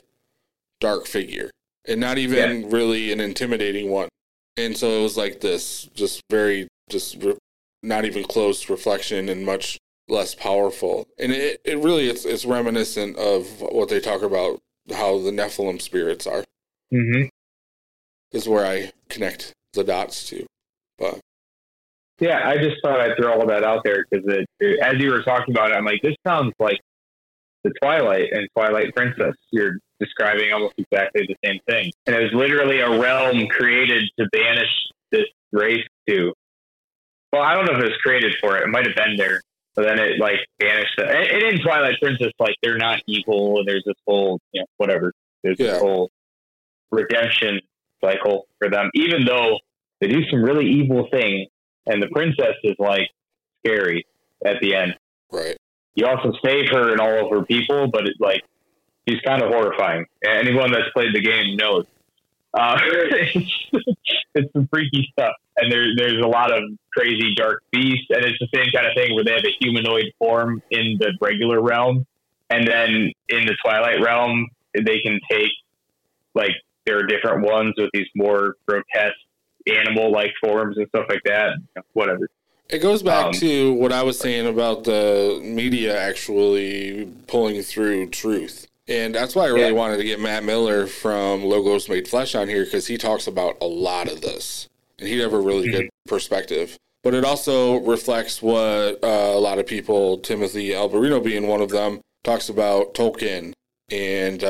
dark figure, and not even really an intimidating one. And so it was like this, just very, not even close reflection and much less powerful. And it really, it's reminiscent of what they talk about, how the Nephilim spirits are. Mm-hmm. Is where I connect the dots to. But yeah, I just thought I'd throw all that out there because as you were talking about it, I'm like, this sounds like the Twilight and Twilight Princess. You're describing almost exactly the same thing. And it was literally a realm created to banish this race to. Well, I don't know if it was created for it. It might have been there. But then it, like, banished them. And in Twilight Princess, like, they're not evil. And there's this whole, you know, whatever. There's this whole redemption cycle for them. Even though they do some really evil things. And the princess is, like, scary at the end. Right. You also save her and all of her people, but it's like, she's kind of horrifying. Anyone that's played the game knows. It's some freaky stuff. And there's a lot of crazy dark beasts. And it's the same kind of thing where they have a humanoid form in the regular realm. And then in the Twilight realm, they can take, like, there are different ones with these more grotesque animal-like forms and stuff like that. Whatever. It goes back to what I was saying about the media actually pulling through truth. And that's why I really wanted to get Matt Miller from Logos Made Flesh on here, because he talks about a lot of this. And he'd have a really good perspective. But it also reflects what a lot of people, Timothy Alberino being one of them, talks about Tolkien and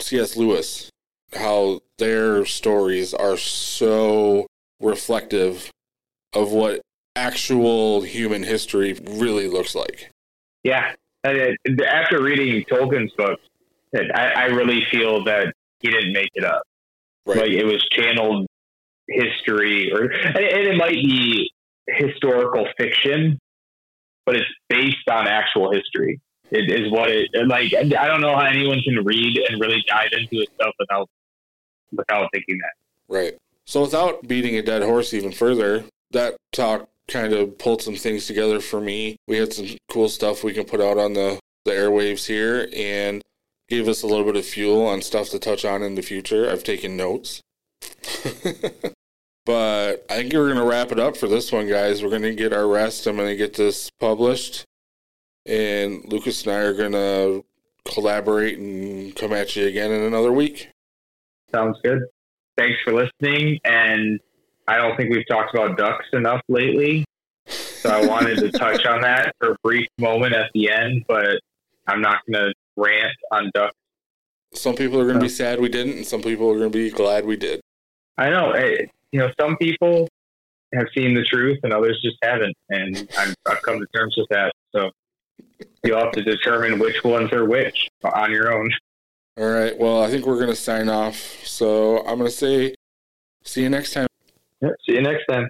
C.S. Lewis, how their stories are so reflective of what actual human history really looks like. Yeah. After reading Tolkien's books, I really feel that he didn't make it up. Right. Like, it was channeled history, and it might be historical fiction, but it's based on actual history. It is what it, like, I don't know how anyone can read and really dive into his stuff without thinking that. Right. So without beating a dead horse even further, that talk kind of pulled some things together for me. We had some cool stuff we can put out on the airwaves here and gave us a little bit of fuel on stuff to touch on in the future. I've taken notes. But I think we're going to wrap it up for this one, guys. We're going to get our rest. I'm going to get this published. And Lucas and I are going to collaborate and come at you again in another week. Sounds good. Thanks for listening. And I don't think we've talked about ducks enough lately, so I wanted to touch on that for a brief moment at the end, but I'm not going to rant on ducks. Some people are going to be sad we didn't, and some people are going to be glad we did. I know. Some people have seen the truth, and others just haven't, and I've come to terms with that, so You'll have to determine which ones are which on your own. All right. Well, I think we're going to sign off. So I'm going to say see you next time. Yep, see you next time.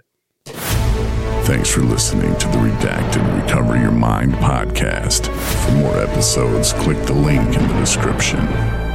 Thanks for listening to the Redacted Recover Your Mind podcast. For more episodes, click the link in the description.